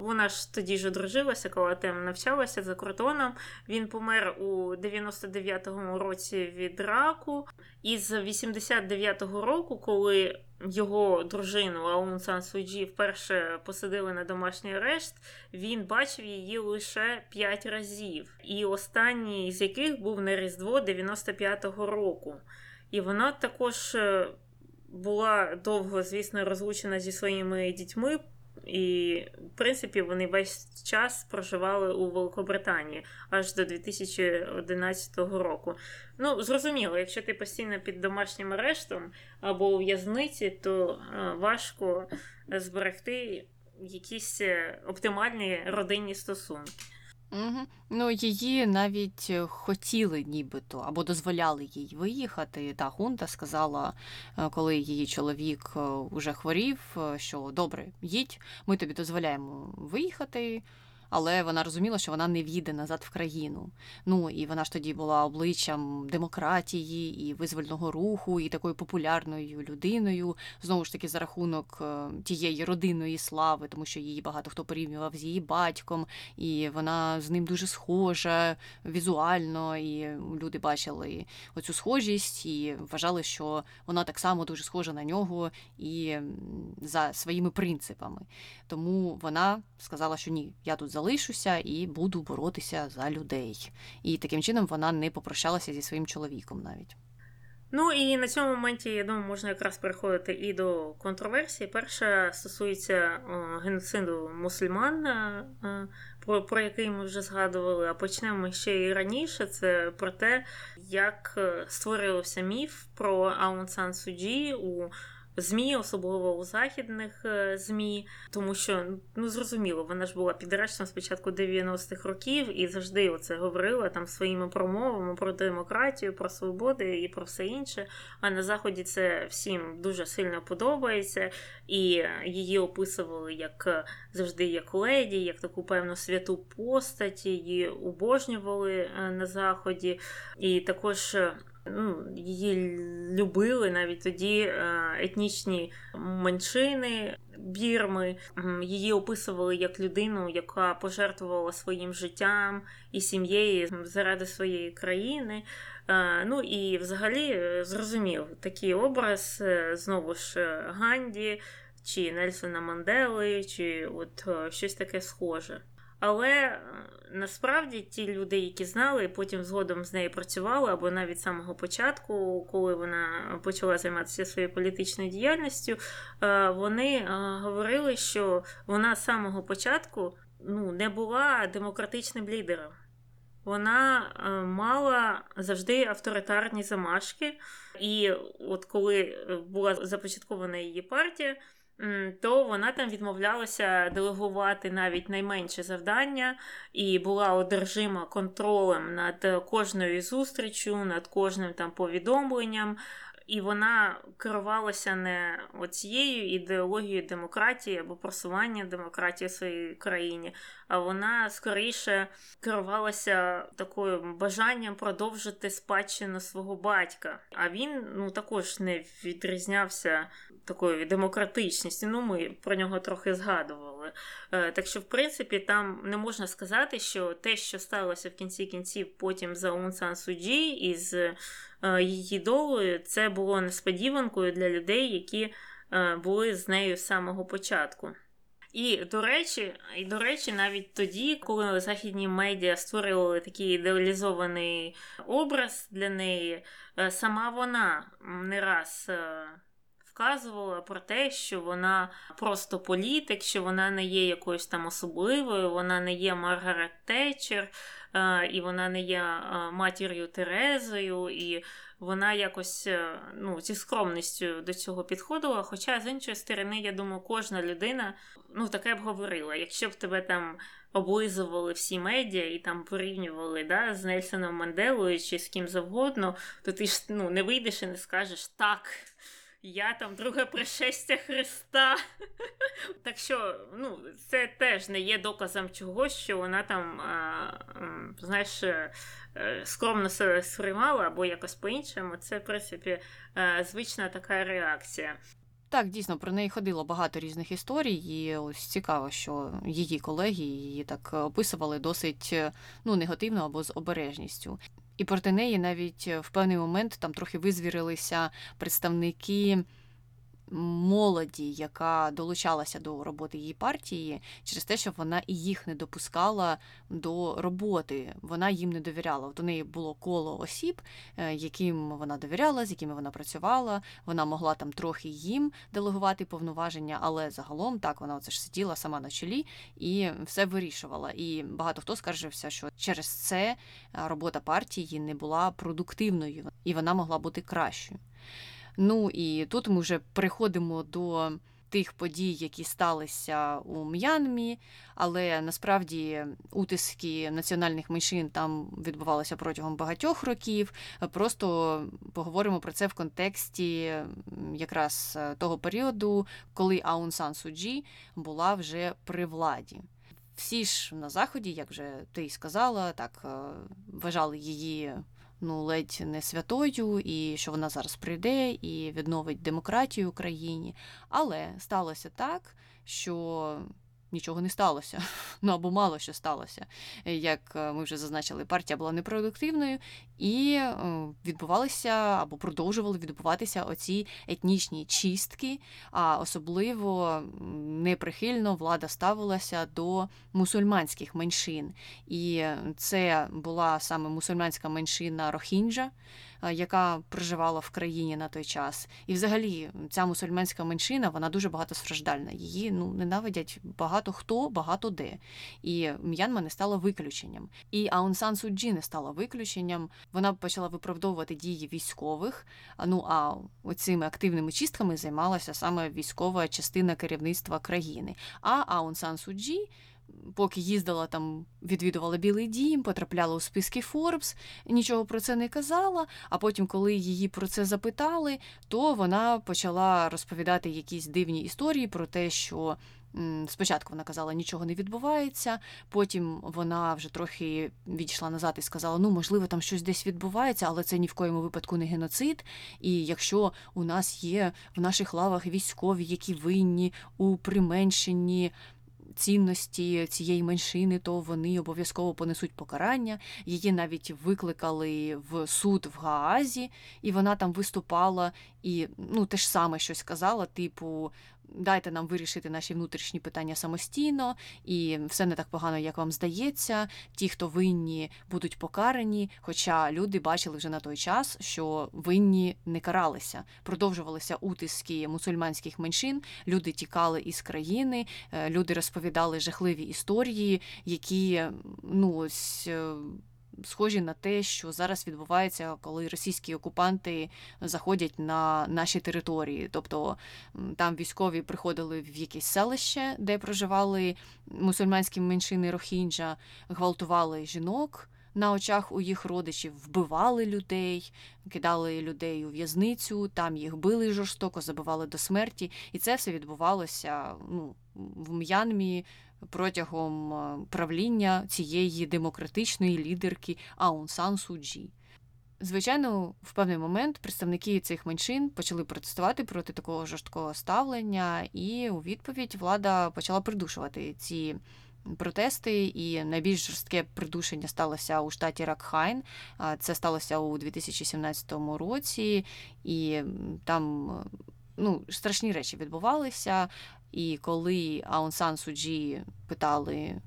вона ж тоді ж одружилася, коли там навчалася за кордоном. Він помер у дев'яносто дев'ятому році від раку. І з вісімдесят дев'ятого року, коли його дружину Аун Сан Су Чжі вперше посадили на домашній арешт, він бачив її лише п'ять разів. І останній з яких був на Різдво дев'яносто п'ятого року. І вона також була довго, звісно, розлучена зі своїми дітьми, і, в принципі, вони весь час проживали у Великобританії, аж до дві тисячі одинадцятого року. Ну, зрозуміло, якщо ти постійно під домашнім арештом або у в'язниці, то важко зберегти якісь оптимальні родинні стосунки. Угу. Ну, її навіть хотіли нібито, або дозволяли їй виїхати. Та хунта сказала, коли її чоловік уже хворів, що добре, їдь, ми тобі дозволяємо виїхати, але вона розуміла, що вона не в'їде назад в країну. Ну, і вона ж тоді була обличчям демократії і визвольного руху, і такою популярною людиною, знову ж таки, за рахунок тієї родинної слави, тому що її багато хто порівнював з її батьком, і вона з ним дуже схожа візуально, і люди бачили оцю схожість, і вважали, що вона так само дуже схожа на нього і за своїми принципами. Тому вона сказала, що ні, я тут залишаюся. залишуся і буду боротися за людей. І таким чином вона не попрощалася зі своїм чоловіком навіть. Ну і на цьому моменті, я думаю, можна якраз переходити і до контроверсії. Перша стосується геноциду мусульман, про, про який ми вже згадували, а почнемо ще і раніше. Це про те, як створився міф про Аун Сан Су Чжі у ЗМІ, особливо у західних ЗМІ, тому що, ну, зрозуміло, вона ж була під арештом з початку дев'яностих років і завжди оце говорила там своїми промовами про демократію, про свободи і про все інше, а на Заході це всім дуже сильно подобається, і її описували як завжди як леді, як таку певну святу постать, її обожнювали на Заході, і також... Ну, її любили навіть тоді етнічні меншини Бірми. Її описували як людину, яка пожертвувала своїм життям і сім'єю заради своєї країни. Ну і взагалі, зрозумів, такий образ, знову ж, Ганді, чи Нельсона Мандели, чи от щось таке схоже. Але насправді ті люди, які знали, потім згодом з нею працювали, або навіть з самого початку, коли вона почала займатися своєю політичною діяльністю, вони говорили, що вона з самого початку, ну, не була демократичним лідером. Вона мала завжди авторитарні замашки, і от коли була започаткована її партія, то вона там відмовлялася делегувати навіть найменше завдання і була одержима контролем над кожною зустрічю, над кожним там повідомленням. І вона керувалася не оцією ідеологією демократії або просування демократії в своїй країні, а вона скоріше керувалася такою бажанням продовжити спадщину свого батька. А він, ну, також не відрізнявся такою демократичністю, ну, ми про нього трохи згадували. Так що, в принципі, там не можна сказати, що те, що сталося в кінці кінців потім за Аун Сан Су Чжі із її долею, це було несподіванкою для людей, які були з нею з самого початку. І, до речі, і, до речі, навіть тоді, коли західні медіа створювали такий ідеалізований образ для неї, сама вона не раз вказувала про те, що вона просто політик, що вона не є якоюсь там особливою, вона не є Маргарет Тетчер, і вона не є матір'ю Терезою, і вона якось, ну, зі скромністю до цього підходила, хоча, з іншої сторони, я думаю, кожна людина, ну, таке б говорила. Якщо б тебе там облизували всі медіа і там порівнювали, да, з Нельсоном Манделою чи з ким завгодно, то ти ж, ну, не вийдеш і не скажеш «так». Я там друге пришестя Христа. Так що, ну, це теж не є доказом чогось, що вона там, а, а, знаєш, скромно себе сприймала або якось по-іншому. Це, в принципі, а, звична така реакція. Так, дійсно, про неї ходило багато різних історій, і ось цікаво, що її колеги її так описували досить, ну, негативно або з обережністю. І проти неї навіть в певний момент там трохи визвірилися представники молоді, яка долучалася до роботи її партії, через те, що вона і їх не допускала до роботи. Вона їм не довіряла. От у неї було коло осіб, яким вона довіряла, з якими вона працювала. Вона могла там трохи їм делегувати повноваження, але загалом так, вона оце ж сиділа сама на чолі і все вирішувала. І багато хто скаржився, що через це робота партії не була продуктивною, і вона могла бути кращою. Ну і тут ми вже переходимо до тих подій, які сталися у М'янмі, але насправді утиски національних меншин там відбувалися протягом багатьох років. Просто поговоримо про це в контексті якраз того періоду, коли Аун Сан Су Чжі була вже при владі. Всі ж на Заході, як вже ти й сказала, так вважали її, ну, ледь не святою, і що вона зараз прийде і відновить демократію в країні. Але сталося так, що нічого не сталося, ну або мало що сталося. Як ми вже зазначили, партія була непродуктивною і відбувалися або продовжували відбуватися оці етнічні чистки, а особливо неприхильно влада ставилася до мусульманських меншин. І це була саме мусульманська меншина Рохінджа, яка проживала в країні на той час. І взагалі ця мусульманська меншина, вона дуже багатостраждальна. Її ну, ненавидять багато хто, багато де. І М'янма не стала виключенням. І Аун Сан Су Чжі не стала виключенням. Вона почала виправдовувати дії військових. Ну, а оцими активними чистками займалася саме військова частина керівництва країни. А Аун Сан Су Чжі, поки їздила там, відвідувала Білий дім, потрапляла у списки Форбс, нічого про це не казала, а потім, коли її про це запитали, то вона почала розповідати якісь дивні історії про те, що спочатку вона казала, нічого не відбувається, потім вона вже трохи відійшла назад і сказала, ну, можливо, там щось десь відбувається, але це ні в коєму випадку не геноцид, і якщо у нас є в наших лавах військові, які винні у применшенні цінності цієї меншини, то вони обов'язково понесуть покарання. Її навіть викликали в суд в Гаазі, і вона там виступала і ну, те ж саме щось казала, типу, дайте нам вирішити наші внутрішні питання самостійно, і все не так погано, як вам здається. Ті, хто винні, будуть покарані, хоча люди бачили вже на той час, що винні не каралися. Продовжувалися утиски мусульманських меншин, люди тікали із країни, люди розповідали жахливі історії, які, ну, ось, схожі на те, що зараз відбувається, коли російські окупанти заходять на наші території. Тобто там військові приходили в якесь селище, де проживали мусульманські меншини Рохінджа, гвалтували жінок на очах у їх родичів, вбивали людей, кидали людей у в'язницю, там їх били жорстоко, забивали до смерті. І це все відбувалося ну, в М'янмі протягом правління цієї демократичної лідерки Аун Сан Су Чжі. Звичайно, в певний момент представники цих меншин почали протестувати проти такого жорсткого ставлення, і у відповідь влада почала придушувати ці протести, і найбільш жорстке придушення сталося у штаті Ракхайн. Це сталося у дві тисячі сімнадцятому році, і там ну, страшні речі відбувалися. І коли Аун Сан Су Чжі питали,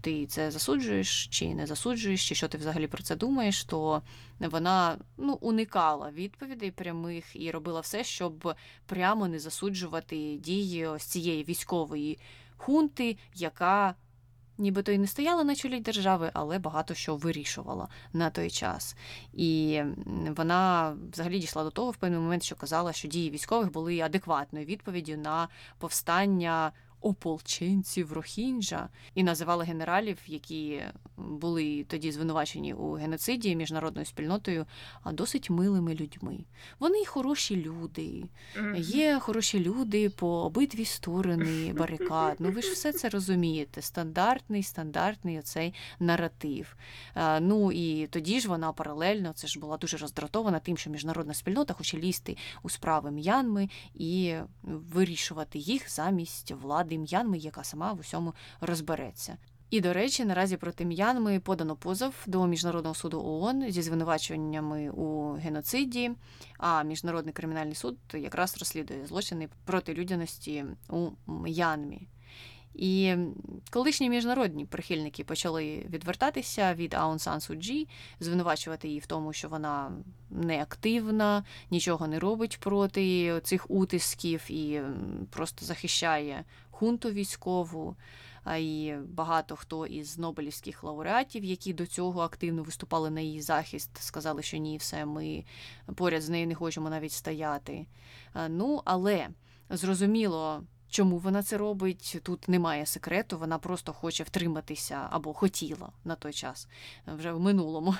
ти це засуджуєш чи не засуджуєш, чи що ти взагалі про це думаєш, то вона ну, уникала відповідей прямих і робила все, щоб прямо не засуджувати дії ось цієї військової хунти, яка нібито і не стояла на чолі держави, але багато що вирішувала на той час. І вона взагалі дійшла до того в певний момент, що казала, що дії військових були адекватною відповіддю на повстання ополченців Рохінджа, і називала генералів, які були тоді звинувачені у геноциді міжнародною спільнотою, досить милими людьми. Вони хороші люди, є хороші люди по обидві сторони барикад. Ну ви ж все це розумієте. Стандартний, стандартний оцей наратив. Ну і тоді ж вона паралельно, це ж була дуже роздратована тим, що міжнародна спільнота хоче лізти у справи М'янми і вирішувати їх замість влади М'янми, яка сама в усьому розбереться. І, до речі, наразі проти М'янми подано позов до Міжнародного суду ООН зі звинуваченнями у геноциді, а Міжнародний кримінальний суд якраз розслідує злочини проти людяності у М'янмі. І колишні міжнародні прихильники почали відвертатися від Аун Сан Су Чжі, звинувачувати її в тому, що вона неактивна, нічого не робить проти цих утисків і просто захищає хунту військову. І багато хто із нобелівських лауреатів, які до цього активно виступали на її захист, сказали, що ні, все, ми поряд з нею не хочемо навіть стояти. Ну, але зрозуміло, чому вона це робить, тут немає секрету, вона просто хоче втриматися, або хотіла на той час, вже в минулому,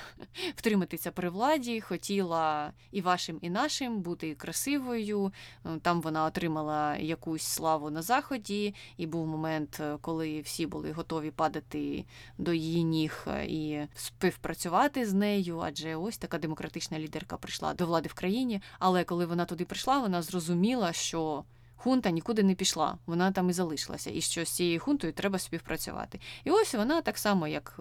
втриматися при владі, хотіла і вашим, і нашим бути красивою, там вона отримала якусь славу на Заході, і був момент, коли всі були готові падати до її ніг і співпрацювати з нею, адже ось така демократична лідерка прийшла до влади в країні, але коли вона туди прийшла, вона зрозуміла, що хунта нікуди не пішла, вона там і залишилася, і що з цією хунтою треба співпрацювати. І ось вона так само, як,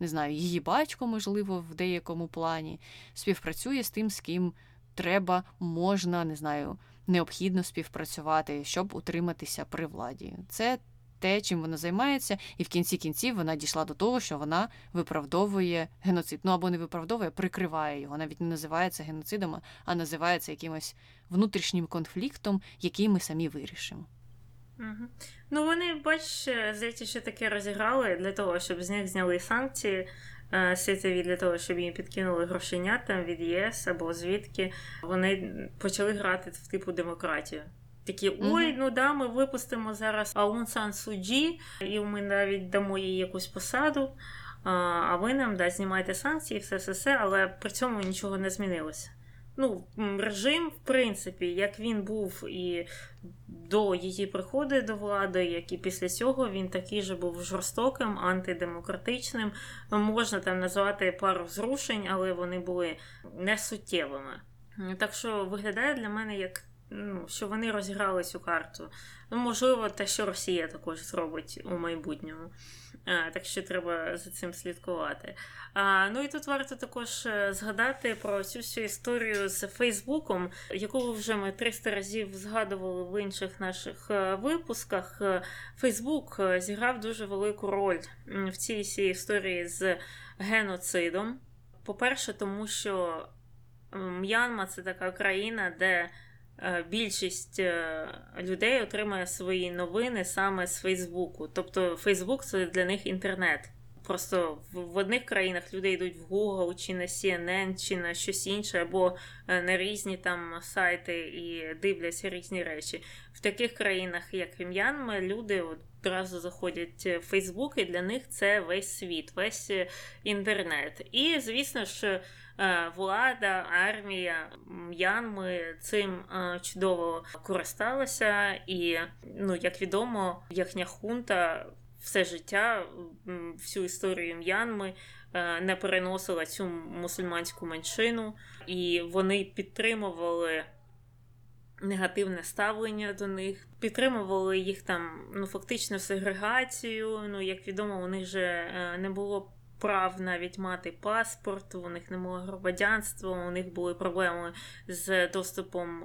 не знаю, її батько, можливо, в деякому плані, співпрацює з тим, з ким треба, можна, не знаю, необхідно співпрацювати, щоб утриматися при владі. Це те, чим вона займається, і в кінці кінців вона дійшла до того, що вона виправдовує геноцид. Ну, або не виправдовує, прикриває його. Навіть не називається геноцидом, а називається якимось внутрішнім конфліктом, який ми самі вирішимо. Угу. Ну, вони, бач, здається, що таке розіграли для того, щоб з них зняли санкції світові, для того, щоб їм підкинули грошенят там від ЄС або звідки. Вони почали грати в типу демократію. Такі, ой, mm-hmm. ну да, ми випустимо зараз Аун Сан Су Ді, і ми навіть дамо їй якусь посаду, а ви нам, да, знімайте санкції, все-все-все, але при цьому нічого не змінилося. Ну, режим, в принципі, як він був і до її приходу до влади, як і після цього, він такий же був жорстоким, антидемократичним. Можна там назвати пару зрушень, але вони були несуттєвими. Так що виглядає для мене як... Ну, що вони розіграли цю карту. Ну, можливо, те, що Росія також зробить у майбутньому. А, так що треба за цим слідкувати. А, ну і тут варто також згадати про цю всю історію з Фейсбуком, яку вже ми триста разів згадували в інших наших випусках. Фейсбук зіграв дуже велику роль в цій всій історії з геноцидом. По-перше, тому що М'янма – це така країна, де більшість людей отримує свої новини саме з Фейсбуку. Тобто Фейсбук – це для них інтернет. Просто в одних країнах люди йдуть в Google, чи на Сі Ен Ен, чи на щось інше, або на різні там сайти і дивляться різні речі. В таких країнах, як М'янма, люди одразу заходять в Фейсбук, і для них це весь світ, весь інтернет. І, звісно ж, влада, армія М'янми цим чудово користалася. І, ну, як відомо, їхня хунта все життя, всю історію М'янми не переносила цю мусульманську меншину, і вони підтримували негативне ставлення до них, підтримували їх там, ну, фактично сегрегацію. Ну, як відомо, у них же не було прав навіть мати паспорт, у них не було громадянства, у них були проблеми з доступом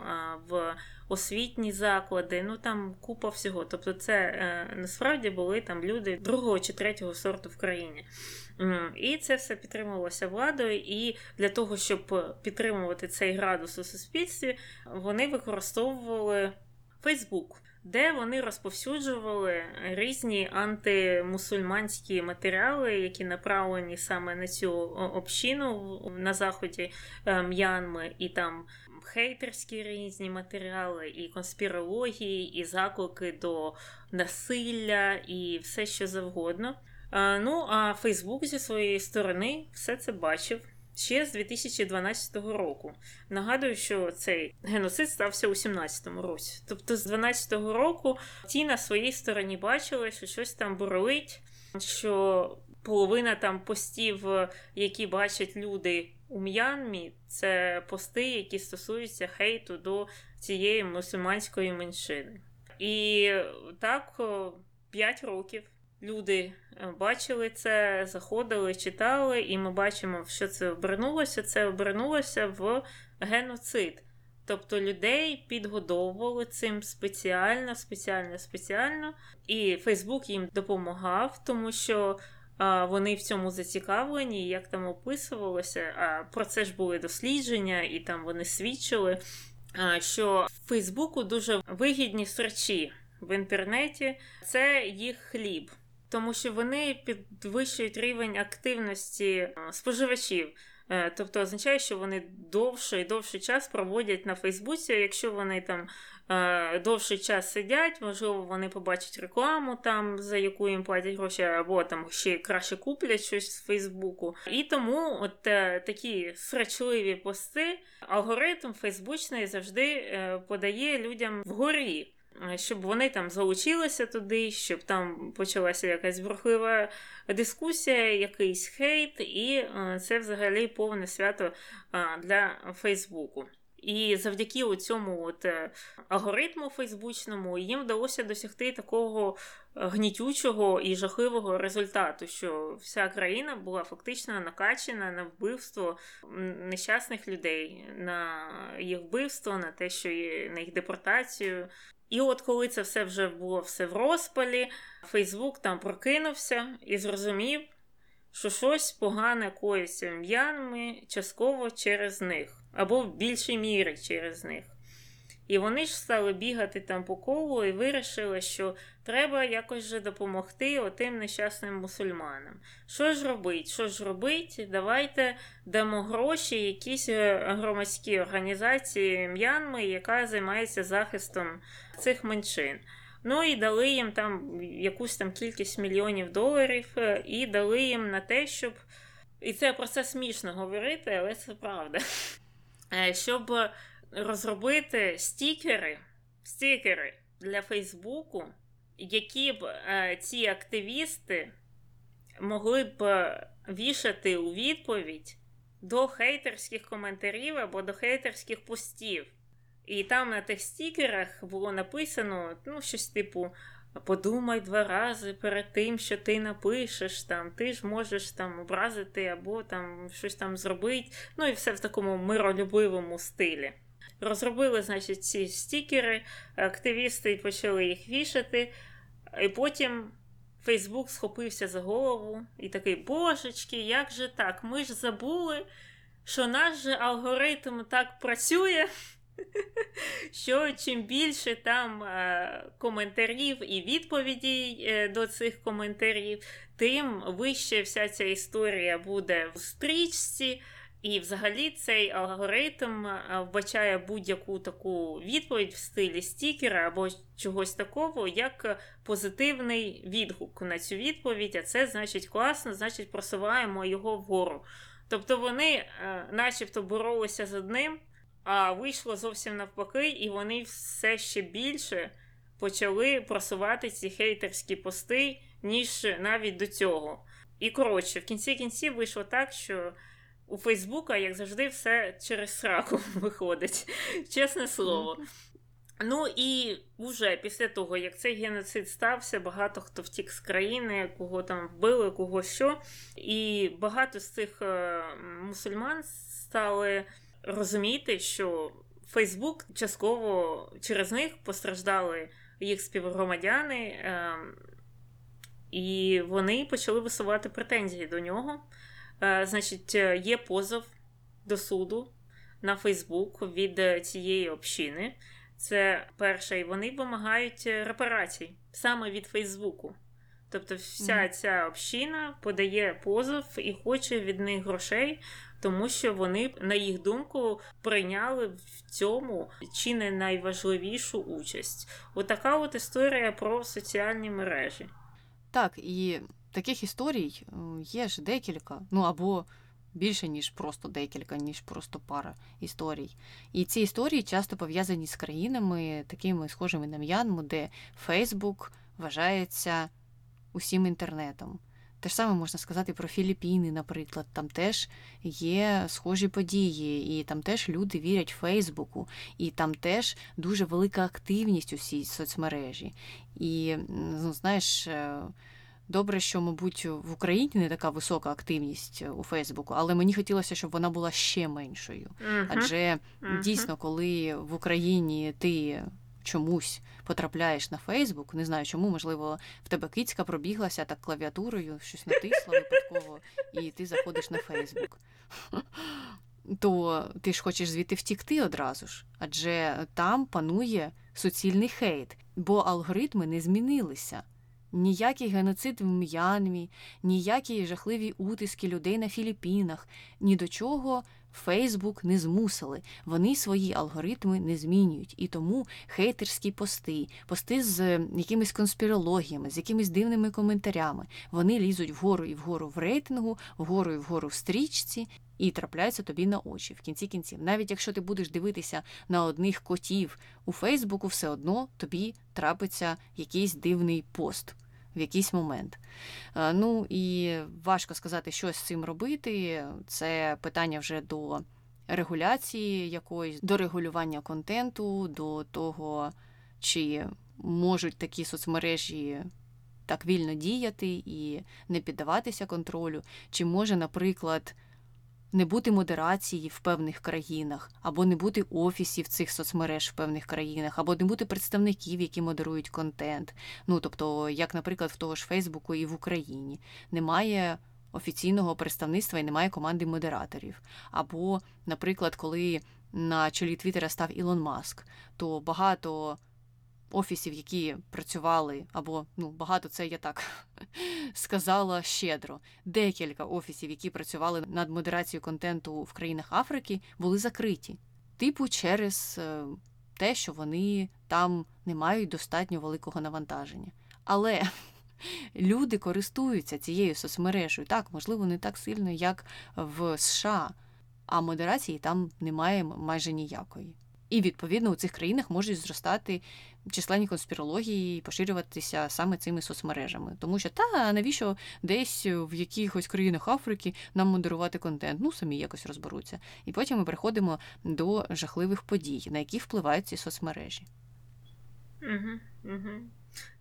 в освітні заклади, ну там купа всього. Тобто це насправді були там люди другого чи третього сорту в країні. І це все підтримувалося владою, і для того, щоб підтримувати цей градус у суспільстві, вони використовували Фейсбук, де вони розповсюджували різні антимусульманські матеріали, які направлені саме на цю общину на заході М'янми, і там хейтерські різні матеріали, і конспірології, і заклики до насилля, і все, що завгодно. Ну, а Фейсбук зі своєї сторони все це бачив ще з дві тисячі дванадцятого року. Нагадую, що цей геноцид стався у сімнадцятому році. Тобто з дванадцятого року ті на своїй стороні бачили, що щось там бурлить, що половина там постів, які бачать люди у М'янмі, це пости, які стосуються хейту до цієї мусульманської меншини. І так п'ять років люди бачили це, заходили, читали, і ми бачимо, що це обернулося. Це обернулося в геноцид. Тобто людей підгодовували цим спеціально, спеціально, спеціально. І Фейсбук їм допомагав, тому що а, вони в цьому зацікавлені, як там описувалося. А про це ж були дослідження, і там вони свідчили, а, що Фейсбуку дуже вигідні сторічі в інтернеті. Це їх хліб. Тому що вони підвищують рівень активності споживачів. Тобто означає, що вони довше і довший час проводять на Фейсбуці. Якщо вони там довший час сидять, можливо, вони побачать рекламу там, за яку їм платять гроші, або там ще краще куплять щось з Фейсбуку. І тому от такі срачливі пости алгоритм фейсбучний завжди подає людям вгорі, щоб вони там залучилися туди, щоб там почалася якась бурхлива дискусія, якийсь хейт, і це взагалі повне свято для Фейсбуку. І завдяки цьому от алгоритму фейсбучному їм вдалося досягти такого гнітючого і жахливого результату, що вся країна була фактично накачена на вбивство нещасних людей, на їх вбивство, на те, що є, на їх депортацію. І от коли це все вже було все в розпалі, Фейсбук там прокинувся і зрозумів, що щось погане коїться ім'янами частково через них, або в більшій мірі через них. І вони ж стали бігати там по колу і вирішили, що треба якось же допомогти отим нещасним мусульманам. Що ж робить? Що ж робить? Давайте дамо гроші якісь громадські організації М'янми, яка займається захистом цих меншин. Ну і дали їм там якусь там кількість мільйонів доларів і дали їм на те, щоб... І це про це смішно говорити, але це правда. Щоб розробити стікери, стікери для Фейсбуку, які б е, ці активісти могли б вішати у відповідь до хейтерських коментарів або до хейтерських постів. І там на тих стікерах було написано, ну, щось типу «Подумай два рази перед тим, що ти напишеш, там, ти ж можеш там образити або там щось там зробити». Ну і все в такому миролюбивому стилі. Розробили, значить, ці стікери, активісти почали їх вішати, і потім Фейсбук схопився за голову і такий: «Божечки, як же так? Ми ж забули, що наш же алгоритм так працює, що чим більше там коментарів і відповідей до цих коментарів, тим вище вся ця історія буде в стрічці». І взагалі цей алгоритм вбачає будь-яку таку відповідь в стилі стікера або чогось такого, як позитивний відгук на цю відповідь, а це значить класно, значить просуваємо його вгору. Тобто вони начебто боролися з одним, а вийшло зовсім навпаки, і вони все ще більше почали просувати ці хейтерські пости, ніж навіть до цього. І коротше, в кінці кінців вийшло так, що у Фейсбука, як завжди, все через сраку виходить, чесне слово. Ну і вже після того, як цей геноцид стався, багато хто втік з країни, кого там вбили, кого що. І багато з цих мусульман стали розуміти, що Фейсбук частково через них постраждали їх співгромадяни, і вони почали висувати претензії до нього. Значить, є позов до суду на Фейсбук від цієї общини. Це перше. І вони вимагають репарацій саме від Фейсбуку. Тобто вся ця община подає позов і хоче від них грошей, тому що вони, на їх думку, прийняли в цьому чи не найважливішу участь. Отака от історія про соціальні мережі. Так, і... таких історій є ж декілька, ну або більше, ніж просто декілька, ніж просто пара історій. І ці історії часто пов'язані з країнами, такими схожими на М'янму, де Фейсбук вважається усім інтернетом. Те ж саме можна сказати про Філіппіни, наприклад. Там теж є схожі події, і там теж люди вірять Фейсбуку, і там теж дуже велика активність у цій соцмережі. І, ну, знаєш... добре, що, мабуть, в Україні не така висока активність у Фейсбуку, але мені хотілося, щоб вона була ще меншою. Uh-huh. Адже uh-huh. дійсно, коли в Україні ти чомусь потрапляєш на Фейсбук, не знаю чому, можливо, в тебе кицька пробіглася так клавіатурою, щось натисла випадково, і ти заходиш на Фейсбук. То ти ж хочеш звідти втікти одразу ж, адже там панує суцільний хейт, бо алгоритми не змінилися. Ніякий геноцид в М'янмі, ніякі жахливі утиски людей на Філіппінах, ні до чого Фейсбук не змусили. Вони свої алгоритми не змінюють. І тому хейтерські пости, пости з якимись конспірологіями, з якимись дивними коментарями, вони лізуть вгору і вгору в рейтингу, вгору і вгору в стрічці і трапляються тобі на очі в кінці кінців. Навіть якщо ти будеш дивитися на одних котів у Фейсбуку, все одно тобі трапиться якийсь дивний пост в якийсь момент. Ну і важко сказати, що з цим робити. Це питання вже до регуляції якоїсь, до регулювання контенту, до того, чи можуть такі соцмережі так вільно діяти і не піддаватися контролю, чи може, наприклад, не бути модерації в певних країнах, або не бути офісів цих соцмереж в певних країнах, або не бути представників, які модерують контент. Ну, тобто, як, наприклад, в того ж Фейсбуку і в Україні. Немає офіційного представництва і немає команди модераторів. Або, наприклад, коли на чолі Твіттера став Ілон Маск, то багато офісів, які працювали, або, ну, багато, це я так сказала щедро, декілька офісів, які працювали над модерацією контенту в країнах Африки, були закриті. Типу через те, що вони там не мають достатньо великого навантаження. Але люди користуються цією соцмережею. Так, можливо, не так сильно, як в США, а модерації там немає майже ніякої. І, відповідно, у цих країнах можуть зростати численні конспірології і поширюватися саме цими соцмережами. Тому що, та, навіщо десь в якихось країнах Африки нам модерувати контент? Ну, самі якось розберуться. І потім ми переходимо до жахливих подій, на які впливають ці соцмережі. Угу, угу.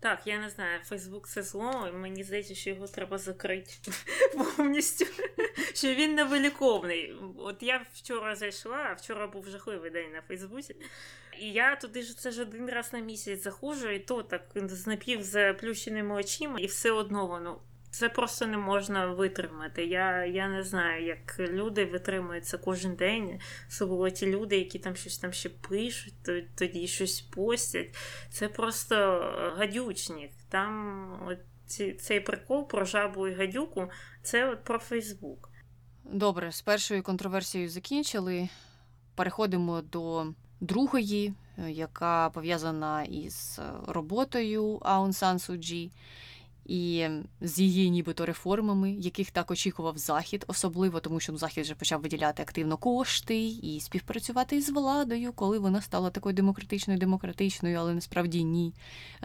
Так, я не знаю, Фейсбук – це зло, і мені здається, що його треба закрити повністю, що він невиліковний. От я вчора зайшла, вчора був жахливий день на Фейсбуці, і я туди ж це ж один раз на місяць заходжу, і то так з напівзаплющеними очима, і все одно воно. Це просто не можна витримати. Я, я не знаю, як люди витримуються кожен день. Особливо ті люди, які там щось там ще пишуть, тоді щось постять. Це просто гадючник. Там от ці, цей прикол про жабу і гадюку, це от про Фейсбук. Добре, з першою контроверсією закінчили. Переходимо до другої, яка пов'язана із роботою Аун Сан Су Чжі. І з її нібито реформами, яких так очікував Захід, особливо тому, що Захід вже почав виділяти активно кошти і співпрацювати із владою, коли вона стала такою демократичною, демократичною, але насправді ні.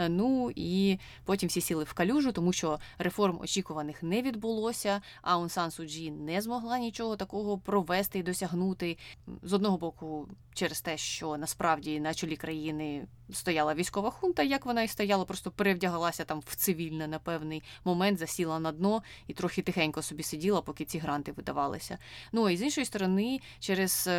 Ну і потім всі сіли в калюжу, тому що реформ очікуваних не відбулося, а Аун Сан Су Чжі не змогла нічого такого провести і досягнути. З одного боку, через те, що насправді на чолі країни стояла військова хунта, як вона і стояла, просто перевдягалася там в цивільне, напевно, певний момент, засіла на дно і трохи тихенько собі сиділа, поки ці гранти видавалися. Ну, і з іншої сторони, через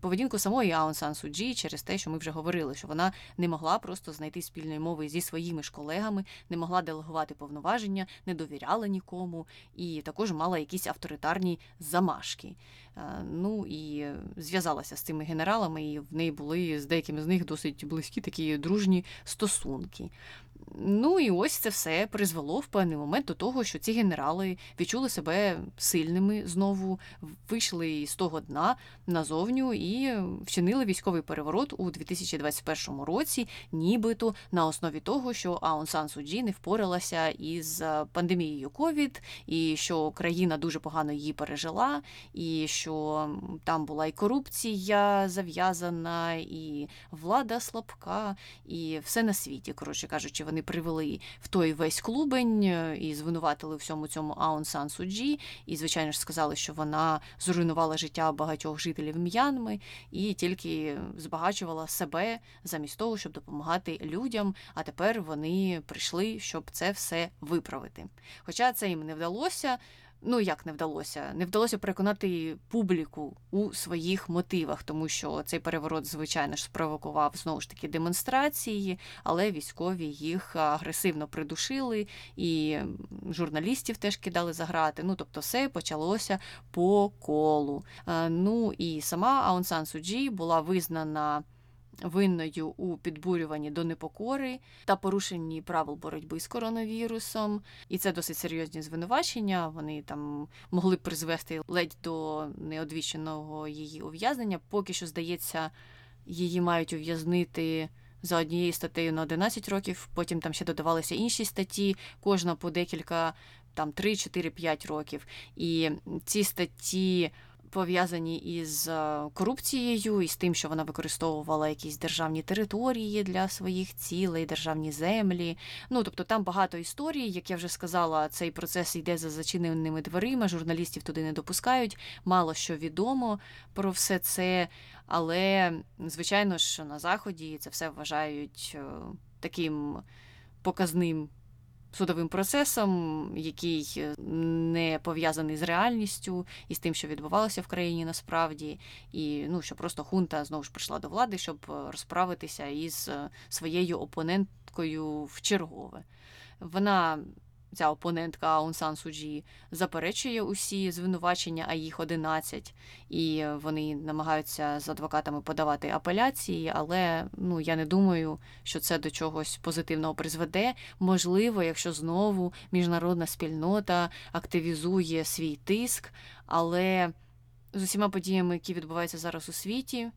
поведінку самої Аун Сан Су Чжі, через те, що ми вже говорили, що вона не могла просто знайти спільної мови зі своїми ж колегами, не могла делегувати повноваження, не довіряла нікому і також мала якісь авторитарні замашки. Ну, і зв'язалася з цими генералами, і в неї були з деякими з них досить близькі такі дружні стосунки. Ну і ось це все призвело в певний момент до того, що ці генерали відчули себе сильними знову, вийшли з того дна назовню і вчинили військовий переворот у дві тисячі двадцять першому році, нібито на основі того, що Аун Сан Су Чжі не впоралася із пандемією ковід, і що країна дуже погано її пережила, і що там була і корупція зав'язана, і влада слабка, і все на світі, коротше кажучи, вони привели в той весь клубень і звинуватили всьому цьому Аун Сан Су Чжі, і, звичайно ж, сказали, що вона зруйнувала життя багатьох жителів М'янми і тільки збагачувала себе замість того, щоб допомагати людям, а тепер вони прийшли, щоб це все виправити. Хоча це їм не вдалося. Ну, як не вдалося? Не вдалося переконати публіку у своїх мотивах, тому що цей переворот, звичайно ж, спровокував, знову ж таки, демонстрації, але військові їх агресивно придушили, і журналістів теж кидали за грати. Ну, тобто, все почалося по колу. Ну, і сама Аун Сан Су Чжі була визнана винною у підбурюванні до непокори та порушенні правил боротьби з коронавірусом. І це досить серйозні звинувачення. Вони там могли б призвести ледь до неодвіченого її ув'язнення. Поки що, здається, її мають ув'язнити за однією статтею на одинадцять років, потім там ще додавалися інші статті, кожна по декілька, там, три, чотири, п'ять років. І ці статті пов'язані із корупцією, із тим, що вона використовувала якісь державні території для своїх цілей, державні землі. Ну, тобто там багато історій, як я вже сказала, цей процес йде за зачиненими дверима, журналістів туди не допускають, мало що відомо про все це, але, звичайно ж, на Заході це все вважають таким показним судовим процесом, який не пов'язаний з реальністю і з тим, що відбувалося в країні насправді, і ну, що просто хунта знову ж прийшла до влади, щоб розправитися із своєю опоненткою в чергове. Вона, ця опонентка Аун Сан Су Чжі, заперечує усі звинувачення, а їх одинадцять, і вони намагаються з адвокатами подавати апеляції, але ну я не думаю, що це до чогось позитивного призведе. Можливо, якщо знову міжнародна спільнота активізує свій тиск, але з усіма подіями, які відбуваються зараз у світі,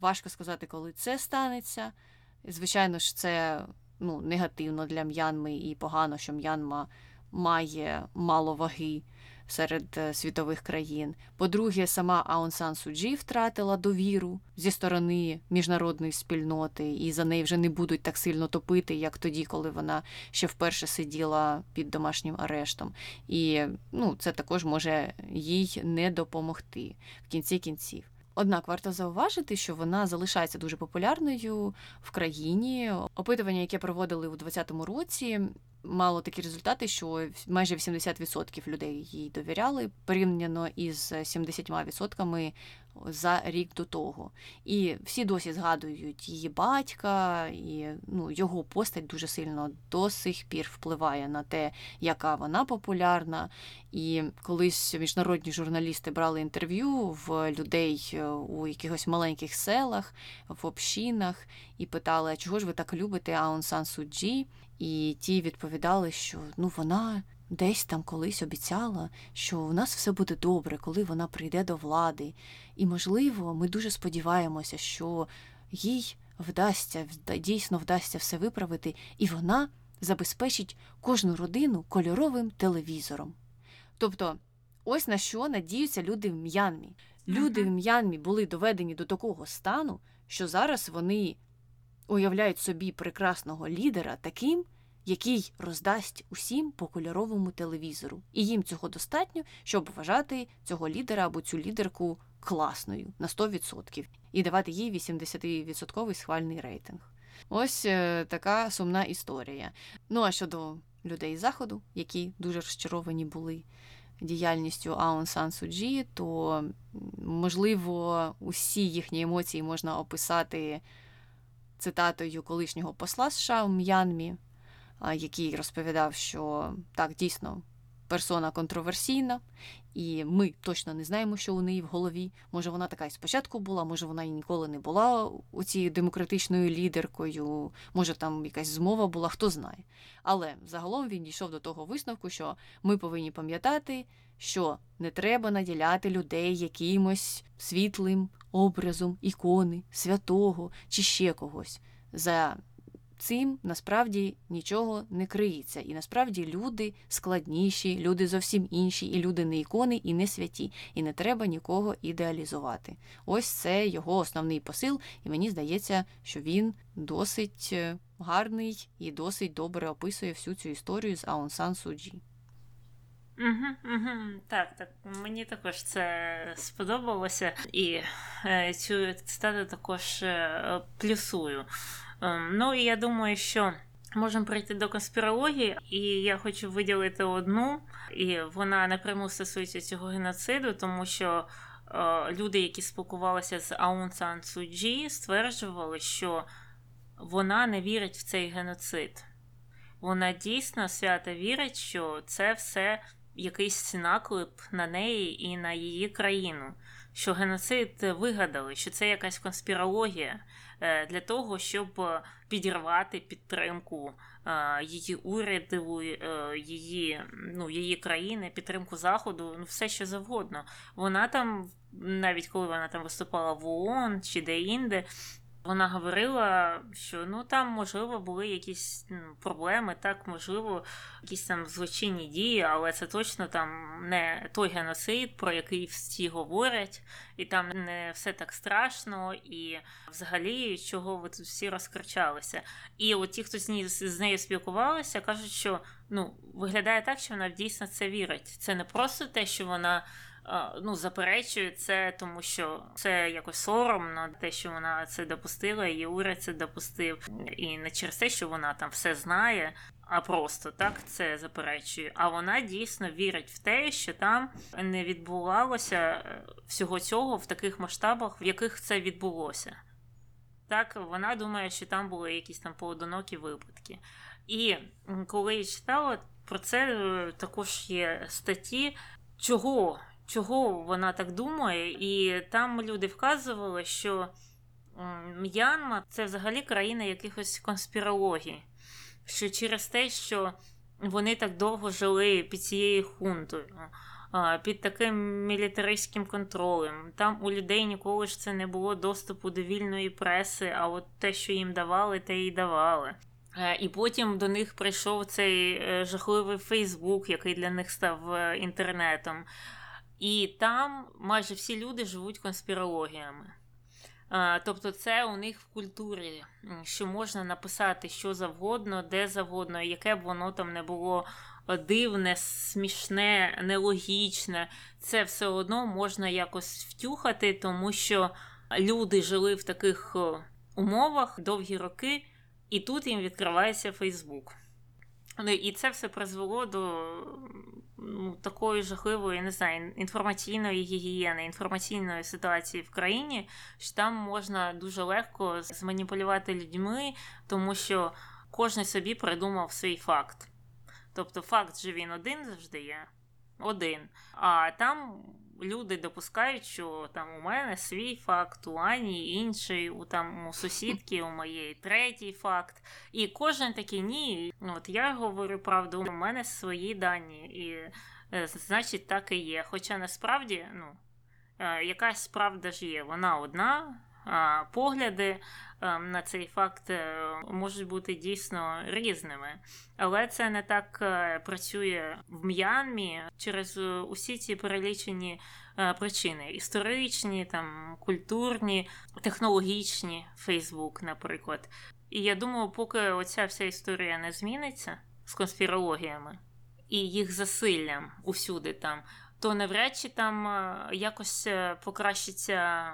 важко сказати, коли це станеться. Звичайно ж, це ну, негативно для М'янми, і погано, що М'янма має мало ваги серед світових країн. По-друге, сама Аун Сан Су Чжі втратила довіру зі сторони міжнародної спільноти, і за неї вже не будуть так сильно топити, як тоді, коли вона ще вперше сиділа під домашнім арештом. І ну, це також може їй не допомогти в кінці кінців. Однак варто зауважити, що вона залишається дуже популярною в країні. Опитування, яке проводили у двадцятому році, мало такі результати, що майже вісімдесят відсотків людей їй довіряли, порівняно із сімдесят відсотків за рік до того. І всі досі згадують її батька, і ну, його постать дуже сильно до сих пір впливає на те, яка вона популярна. І колись міжнародні журналісти брали інтерв'ю в людей у якихось маленьких селах, в общинах, і питали, чого ж ви так любите Аун Сан Су Чжі? І ті відповідали, що ну вона десь там колись обіцяла, що у нас все буде добре, коли вона прийде до влади. І, можливо, ми дуже сподіваємося, що їй вдасться, дійсно вдасться все виправити, і вона забезпечить кожну родину кольоровим телевізором. Тобто, ось на що надіються люди в М'янмі. Люди в М'янмі були доведені до такого стану, що зараз вони уявляють собі прекрасного лідера таким, який роздасть усім по кольоровому телевізору. І їм цього достатньо, щоб вважати цього лідера або цю лідерку класною на сто відсотків і давати їй вісімдесятивідсотковий схвальний рейтинг. Ось така сумна історія. Ну а щодо людей Заходу, які дуже розчаровані були діяльністю Аун Сан Су Чжі, то, можливо, усі їхні емоції можна описати цитатою колишнього посла США у М'янмі, який розповідав, що так, дійсно, персона контроверсійна, і ми точно не знаємо, що у неї в голові. Може, вона така і спочатку була, може, вона і ніколи не була у цією демократичною лідеркою, може, там якась змова була, хто знає. Але загалом він дійшов до того висновку, що ми повинні пам'ятати, що не треба наділяти людей якимось світлим образом ікони, святого чи ще когось. За цим насправді нічого не криється. І насправді люди складніші, люди зовсім інші, і люди не ікони, і не святі. І не треба нікого ідеалізувати. Ось це його основний посил, і мені здається, що він досить гарний і досить добре описує всю цю історію з Аун Сан Су Чжі. Угу, угу. Так, так, мені також це сподобалося, і е, цю цитату також е, плюсую. Е, ну, і я думаю, що можемо прийти до конспірології, і я хочу виділити одну, і вона напряму стосується цього геноциду, тому що е, люди, які спілкувалися з Аун Сан Су Чжі, стверджували, що вона не вірить в цей геноцид. Вона дійсно свято вірить, що це все якийсь наклеп на неї і на її країну, що геноцид вигадали, що це якась конспірологія для того, щоб підірвати підтримку її уряду, її, ну, її країни, підтримку Заходу, ну, все що завгодно. Вона там, навіть коли вона там виступала в ООН чи де-інде, Вона говорила, що ну там, можливо, були якісь ну, проблеми, так, можливо, якісь там злочинні дії, але це точно там не той геноцид, про який всі говорять, і там не все так страшно, і взагалі, чого ви тут всі розкричалися. І от ті, хто з, неї, з нею спілкувалися, кажуть, що ну, виглядає так, що вона дійсно це вірить. Це не просто те, що вона ну, заперечує це, тому що це якось соромно, те, що вона це допустила, і уряд це допустив. І не через те, що вона там все знає, а просто так це заперечує. А вона дійсно вірить в те, що там не відбувалося всього цього в таких масштабах, в яких це відбулося. Так, вона думає, що там були якісь там поодинокі випадки. І коли я читала, про це також є статті, чого Чого вона так думає? І там люди вказували, що М'янма – це взагалі країна якихось конспірологій. Що через те, що вони так довго жили під цією хунтою, під таким мілітаристським контролем. Там у людей ніколи ж це не було доступу до вільної преси, а от те, що їм давали, те і давали. І потім до них прийшов цей жахливий Фейсбук, який для них став інтернетом. І там майже всі люди живуть конспірологіями. Тобто це у них в культурі, що можна написати що завгодно, де завгодно, яке б воно там не було дивне, смішне, нелогічне. Це все одно можна якось втюхати, тому що люди жили в таких умовах довгі роки, і тут їм відкривається Фейсбук. І це все призвело до ну, такої жахливої, не знаю, інформаційної гігієни, інформаційної ситуації в країні, що там можна дуже легко зманіпулювати людьми, тому що кожен собі придумав свій факт. Тобто факт же він один завжди є, один. А там люди допускають, що там у мене свій факт, у Ані інший, у там у сусідки, у моєї третій факт. І кожен такий ні. От я говорю правду, у мене свої дані, і значить так і є. Хоча насправді, ну, якась правда ж є, вона одна. Погляди на цей факт можуть бути дійсно різними. Але це не так працює в М'янмі через усі ці перелічені причини. Історичні, там, культурні, технологічні, Фейсбук, наприклад. І я думаю, поки оця вся історія не зміниться з конспірологіями і їх засиллям усюди там, то навряд чи там якось покращиться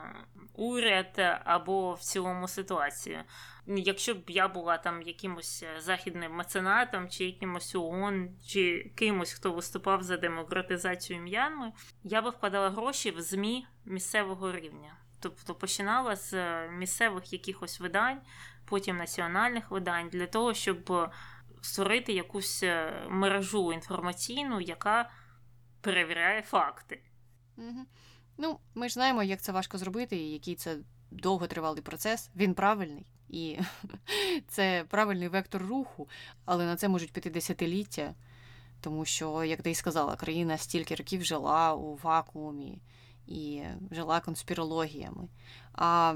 уряд або в цілому ситуація. Якщо б я була там якимось західним меценатом, чи якимось ООН, чи кимось, хто виступав за демократизацію М'янми, я би вкладала гроші в ЗМІ місцевого рівня. Тобто починала з місцевих якихось видань, потім національних видань, для того, щоб створити якусь мережу інформаційну, яка перевіряє факти. Угу. Ну, ми ж знаємо, як це важко зробити, і який це довготривалий процес. Він правильний, і це правильний вектор руху, але на це можуть піти десятиліття, тому що, як ти й сказала, країна стільки років жила у вакуумі і жила конспірологіями. А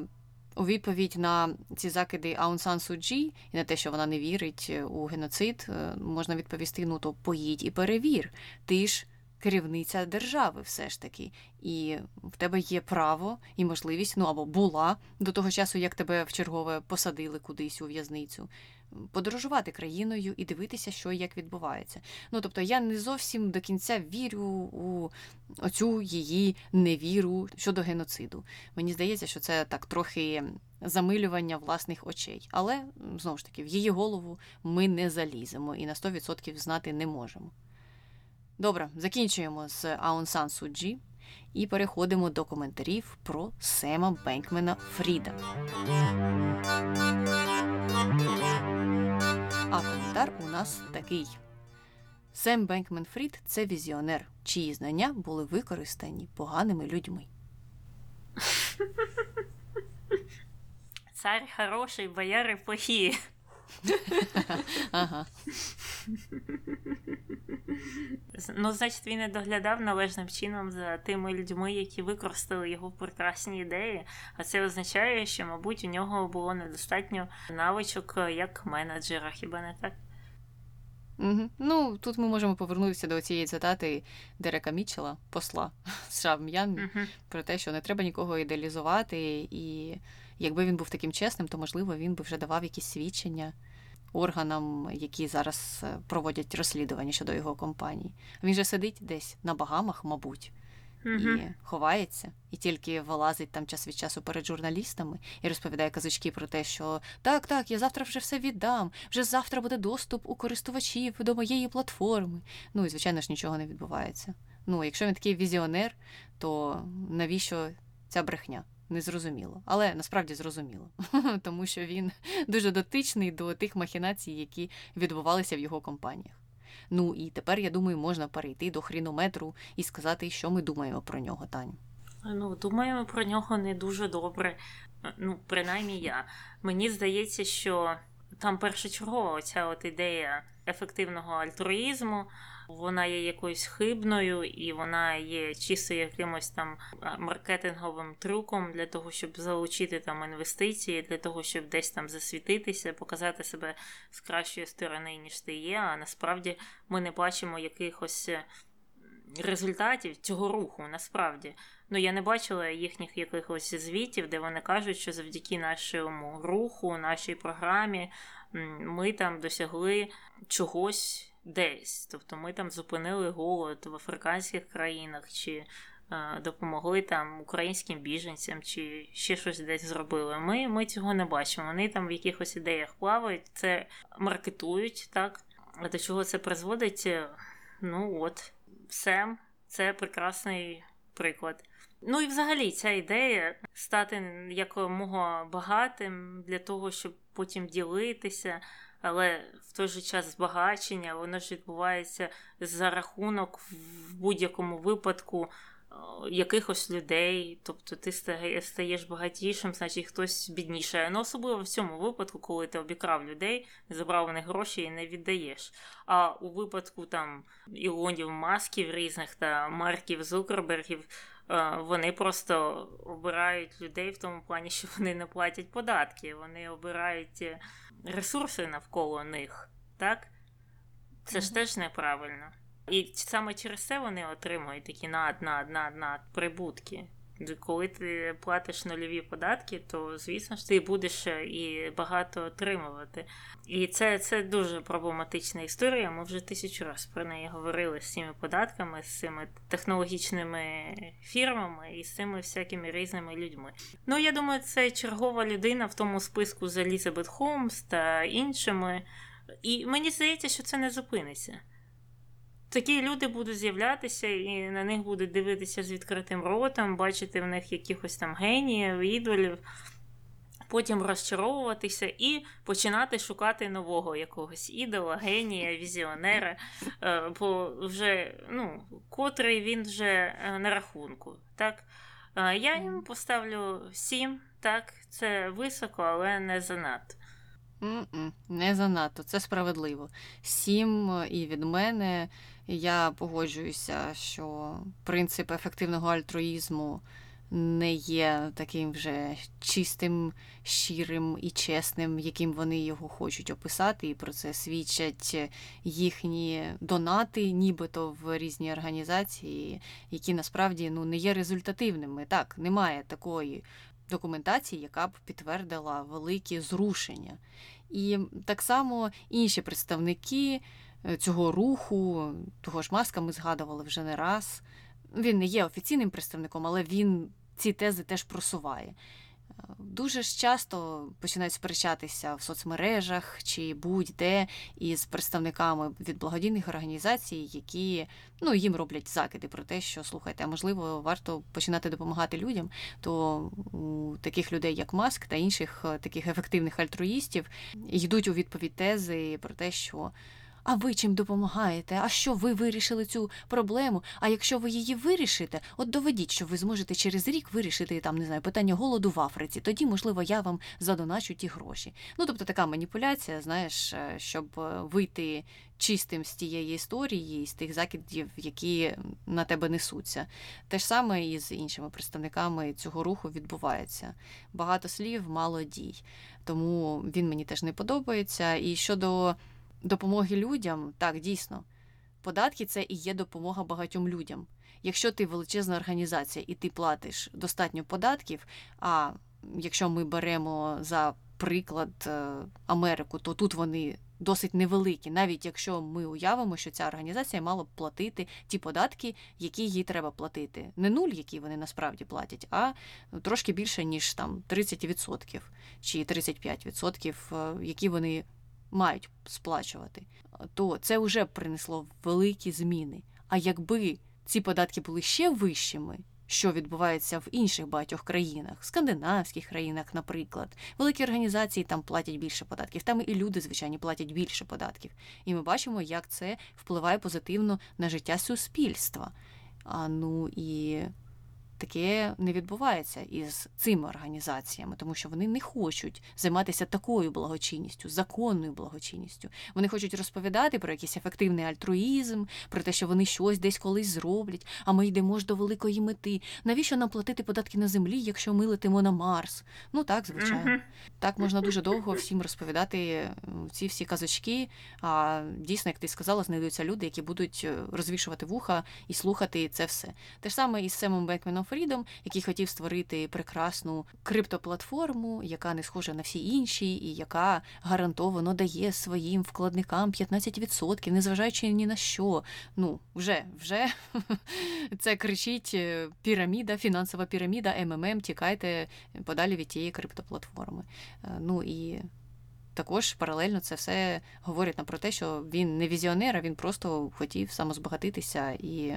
у відповідь на ці закиди Аун Сан Су Чжі і на те, що вона не вірить у геноцид, можна відповісти, ну то поїдь і перевір. Ти ж керівниця держави все ж таки. І в тебе є право і можливість, ну або була до того часу, як тебе вчергове посадили кудись у в'язницю, подорожувати країною і дивитися, що і як відбувається. Ну, тобто, я не зовсім до кінця вірю у оцю її невіру щодо геноциду. Мені здається, що це так трохи замилювання власних очей. Але, знову ж таки, в її голову ми не заліземо і на сто відсотків знати не можемо. Добре, закінчуємо з Аун Сан Су Чжі і переходимо до коментарів про Сема Бенкмена Фріда. А коментар у нас такий. Сем Бенкмен Фрід – це візіонер, чиї знання були використані поганими людьми. Цар хороший, бояри плохі. Ага. Ну, значить, він не доглядав належним чином за тими людьми, які використали його прекрасні ідеї, а це означає, що, мабуть, у нього було недостатньо навичок як менеджера, хіба не так? Угу. Ну, тут ми можемо повернутися до цієї цитати Дерека Мітчелла, посла США в М'янмі, угу. про те, що не треба нікого ідеалізувати, і якби він був таким чесним, то, можливо, він би вже давав якісь свідчення органам, які зараз проводять розслідування щодо його компанії. Він же сидить десь на Багамах, мабуть, угу. і ховається, і тільки вилазить там час від часу перед журналістами і розповідає казочки про те, що так, так, я завтра вже все віддам, вже завтра буде доступ у користувачів до моєї платформи. Ну і, звичайно ж, нічого не відбувається. Ну, якщо він такий візіонер, то навіщо ця брехня? Незрозуміло, але насправді зрозуміло, тому що він дуже дотичний до тих махінацій, які відбувалися в його компаніях. Ну і тепер, я думаю, можна перейти до хрінометру і сказати, що ми думаємо про нього, Таню. Ну, думаємо про нього не дуже добре, ну, принаймні я. Мені здається, що там першочергова оця от ідея ефективного альтруїзму, вона є якоюсь хибною, і вона є чисто якимось там маркетинговим трюком для того, щоб залучити там інвестиції, для того, щоб десь там засвітитися, показати себе з кращої сторони, ніж ти є, а насправді ми не бачимо якихось результатів цього руху, насправді. Ну, я не бачила їхніх якихось звітів, де вони кажуть, що завдяки нашому руху, нашій програмі, ми там досягли чогось десь. Тобто ми там зупинили голод в африканських країнах, чи е, допомогли там українським біженцям, чи ще щось десь зробили. Ми, ми цього не бачимо. Вони там в якихось ідеях плавають, це маркетують, так? А до чого це призводить? Ну от, Сем, це прекрасний приклад. Ну і взагалі ця ідея стати якомога багатим для того, щоб потім ділитися, але в той же час збагачення, воно ж відбувається за рахунок в будь-якому випадку якихось людей, тобто ти стаєш багатішим, значить хтось бідніше. Ну, особливо в цьому випадку, коли ти обікрав людей, забрав у них гроші і не віддаєш. А у випадку там Ілонів, Масків різних та Марків, Зукербергів, вони просто обирають людей в тому плані, що вони не платять податки, вони обирають ресурси навколо них, так? Це mm-hmm. ж теж неправильно. І саме через це вони отримують такі над, над, над, над прибутки. Коли ти платиш нульові податки, то, звісно ж, ти будеш і багато отримувати. І це, це дуже проблематична історія, ми вже тисячу разів про неї говорили з цими податками, з цими технологічними фірмами і з цими всякими різними людьми. Ну, я думаю, це чергова людина в тому списку з Елізабет Холмс та іншими. І мені здається, що це не зупиниться. Такі люди будуть з'являтися, і на них будуть дивитися з відкритим ротом, бачити в них якихось там геніїв, ідолів, потім розчаровуватися і починати шукати нового якогось ідола, генія, візіонера, бо вже, ну, котрий він вже на рахунку, так? Я їм поставлю сім, так, це високо, але не занадто. Mm-mm, не занадто, це справедливо. Сім і від мене, я погоджуюся, що принцип ефективного альтруїзму не є таким вже чистим, щирим і чесним, яким вони його хочуть описати, і про це свідчать їхні донати, нібито в різні організації, які насправді, ну, не є результативними. Так, немає такої документації, яка б підтвердила великі зрушення. І так само інші представники цього руху, того ж Маска ми згадували вже не раз, він не є офіційним представником, але він ці тези теж просуває. Дуже ж часто починають сперечатися в соцмережах чи будь-де із представниками від благодійних організацій, які, ну, їм роблять закиди про те, що, слухайте, а можливо, варто починати допомагати людям, то у таких людей, як Маск та інших таких ефективних альтруїстів, йдуть у відповідь тези про те, що А ви чим допомагаєте? А що ви вирішили цю проблему? А якщо ви її вирішите, от доведіть, що ви зможете через рік вирішити, там, не знаю, питання голоду в Африці. Тоді, можливо, я вам задоначу ті гроші. Ну, тобто така маніпуляція, знаєш, щоб вийти чистим з тієї історії, з тих закидів, які на тебе несуться. Те ж саме і з іншими представниками цього руху відбувається. Багато слів, мало дій. Тому він мені теж не подобається. І щодо допомоги людям, так, дійсно, податки – це і є допомога багатьом людям. Якщо ти величезна організація і ти платиш достатньо податків, а якщо ми беремо за приклад Америку, то тут вони досить невеликі, навіть якщо ми уявимо, що ця організація мала б платити ті податки, які їй треба платити. Не нуль, які вони насправді платять, а трошки більше, ніж там тридцять відсотків чи тридцять п'ять відсотків, які вони мають сплачувати. То це вже принесло великі зміни. А якби ці податки були ще вищими, що відбувається в інших багатьох країнах, скандинавських країнах, наприклад. Великі організації там платять більше податків, там і люди, звичайно, платять більше податків. І ми бачимо, як це впливає позитивно на життя суспільства. А, ну і таке не відбувається із цими організаціями, тому що вони не хочуть займатися такою благочинністю, законною благочинністю. Вони хочуть розповідати про якийсь ефективний альтруїзм, про те, що вони щось десь колись зроблять, а ми йдемо ж до великої мети. Навіщо нам платити податки на землі, якщо ми летимо на Марс? Ну так, звичайно. Mm-hmm. Так можна дуже довго всім розповідати ці всі казочки, а дійсно, як ти сказала, знайдуться люди, які будуть розвішувати вуха і слухати це все. Те ж саме із Семом Бенкменом Фрідом, який хотів створити прекрасну криптоплатформу, яка не схожа на всі інші, і яка гарантовано дає своїм вкладникам п'ятнадцять відсотків, незважаючи ні на що. Ну, вже, вже це кричить піраміда, фінансова піраміда, МММ, тікайте подалі від тієї криптоплатформи. Ну і також паралельно це все говорить нам про те, що він не візіонер, а він просто хотів самозбагатитися і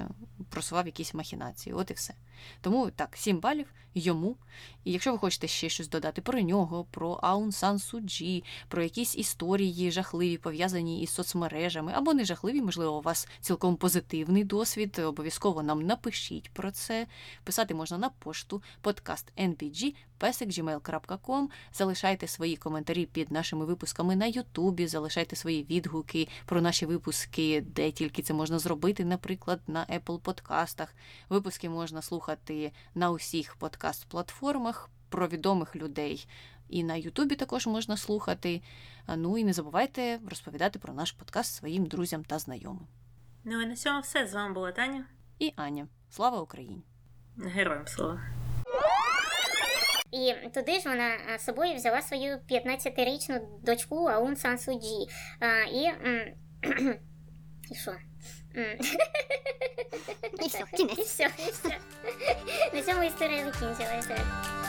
просував якісь махінації. От і все. Тому так, сім балів йому. І якщо ви хочете ще щось додати про нього, про Аун Сан Су Чжі, про якісь історії жахливі, пов'язані із соцмережами, або не жахливі, можливо, у вас цілком позитивний досвід, обов'язково нам напишіть про це. Писати можна на пошту подкаст ен пі джі песик джі мейл крапка ком. Залишайте свої коментарі під нашими випусками на Ютубі, залишайте свої відгуки про наші випуски, де тільки це можна зробити, наприклад, на Apple подкастах. Випуски можна слухати на усіх подкаст-платформах, про відомих людей. І на Ютубі також можна слухати. Ну і не забувайте розповідати про наш подкаст своїм друзям та знайомим. Ну і на цьому все. З вами була Таня. І Аня. Слава Україні! Героям слава! І туди ж вона з собою взяла свою п'ятнадцятирічну дочку Аун Сан Су Чжі. А, і... і що? І все, кінець. І все, і все. На цьому історія закінчилася.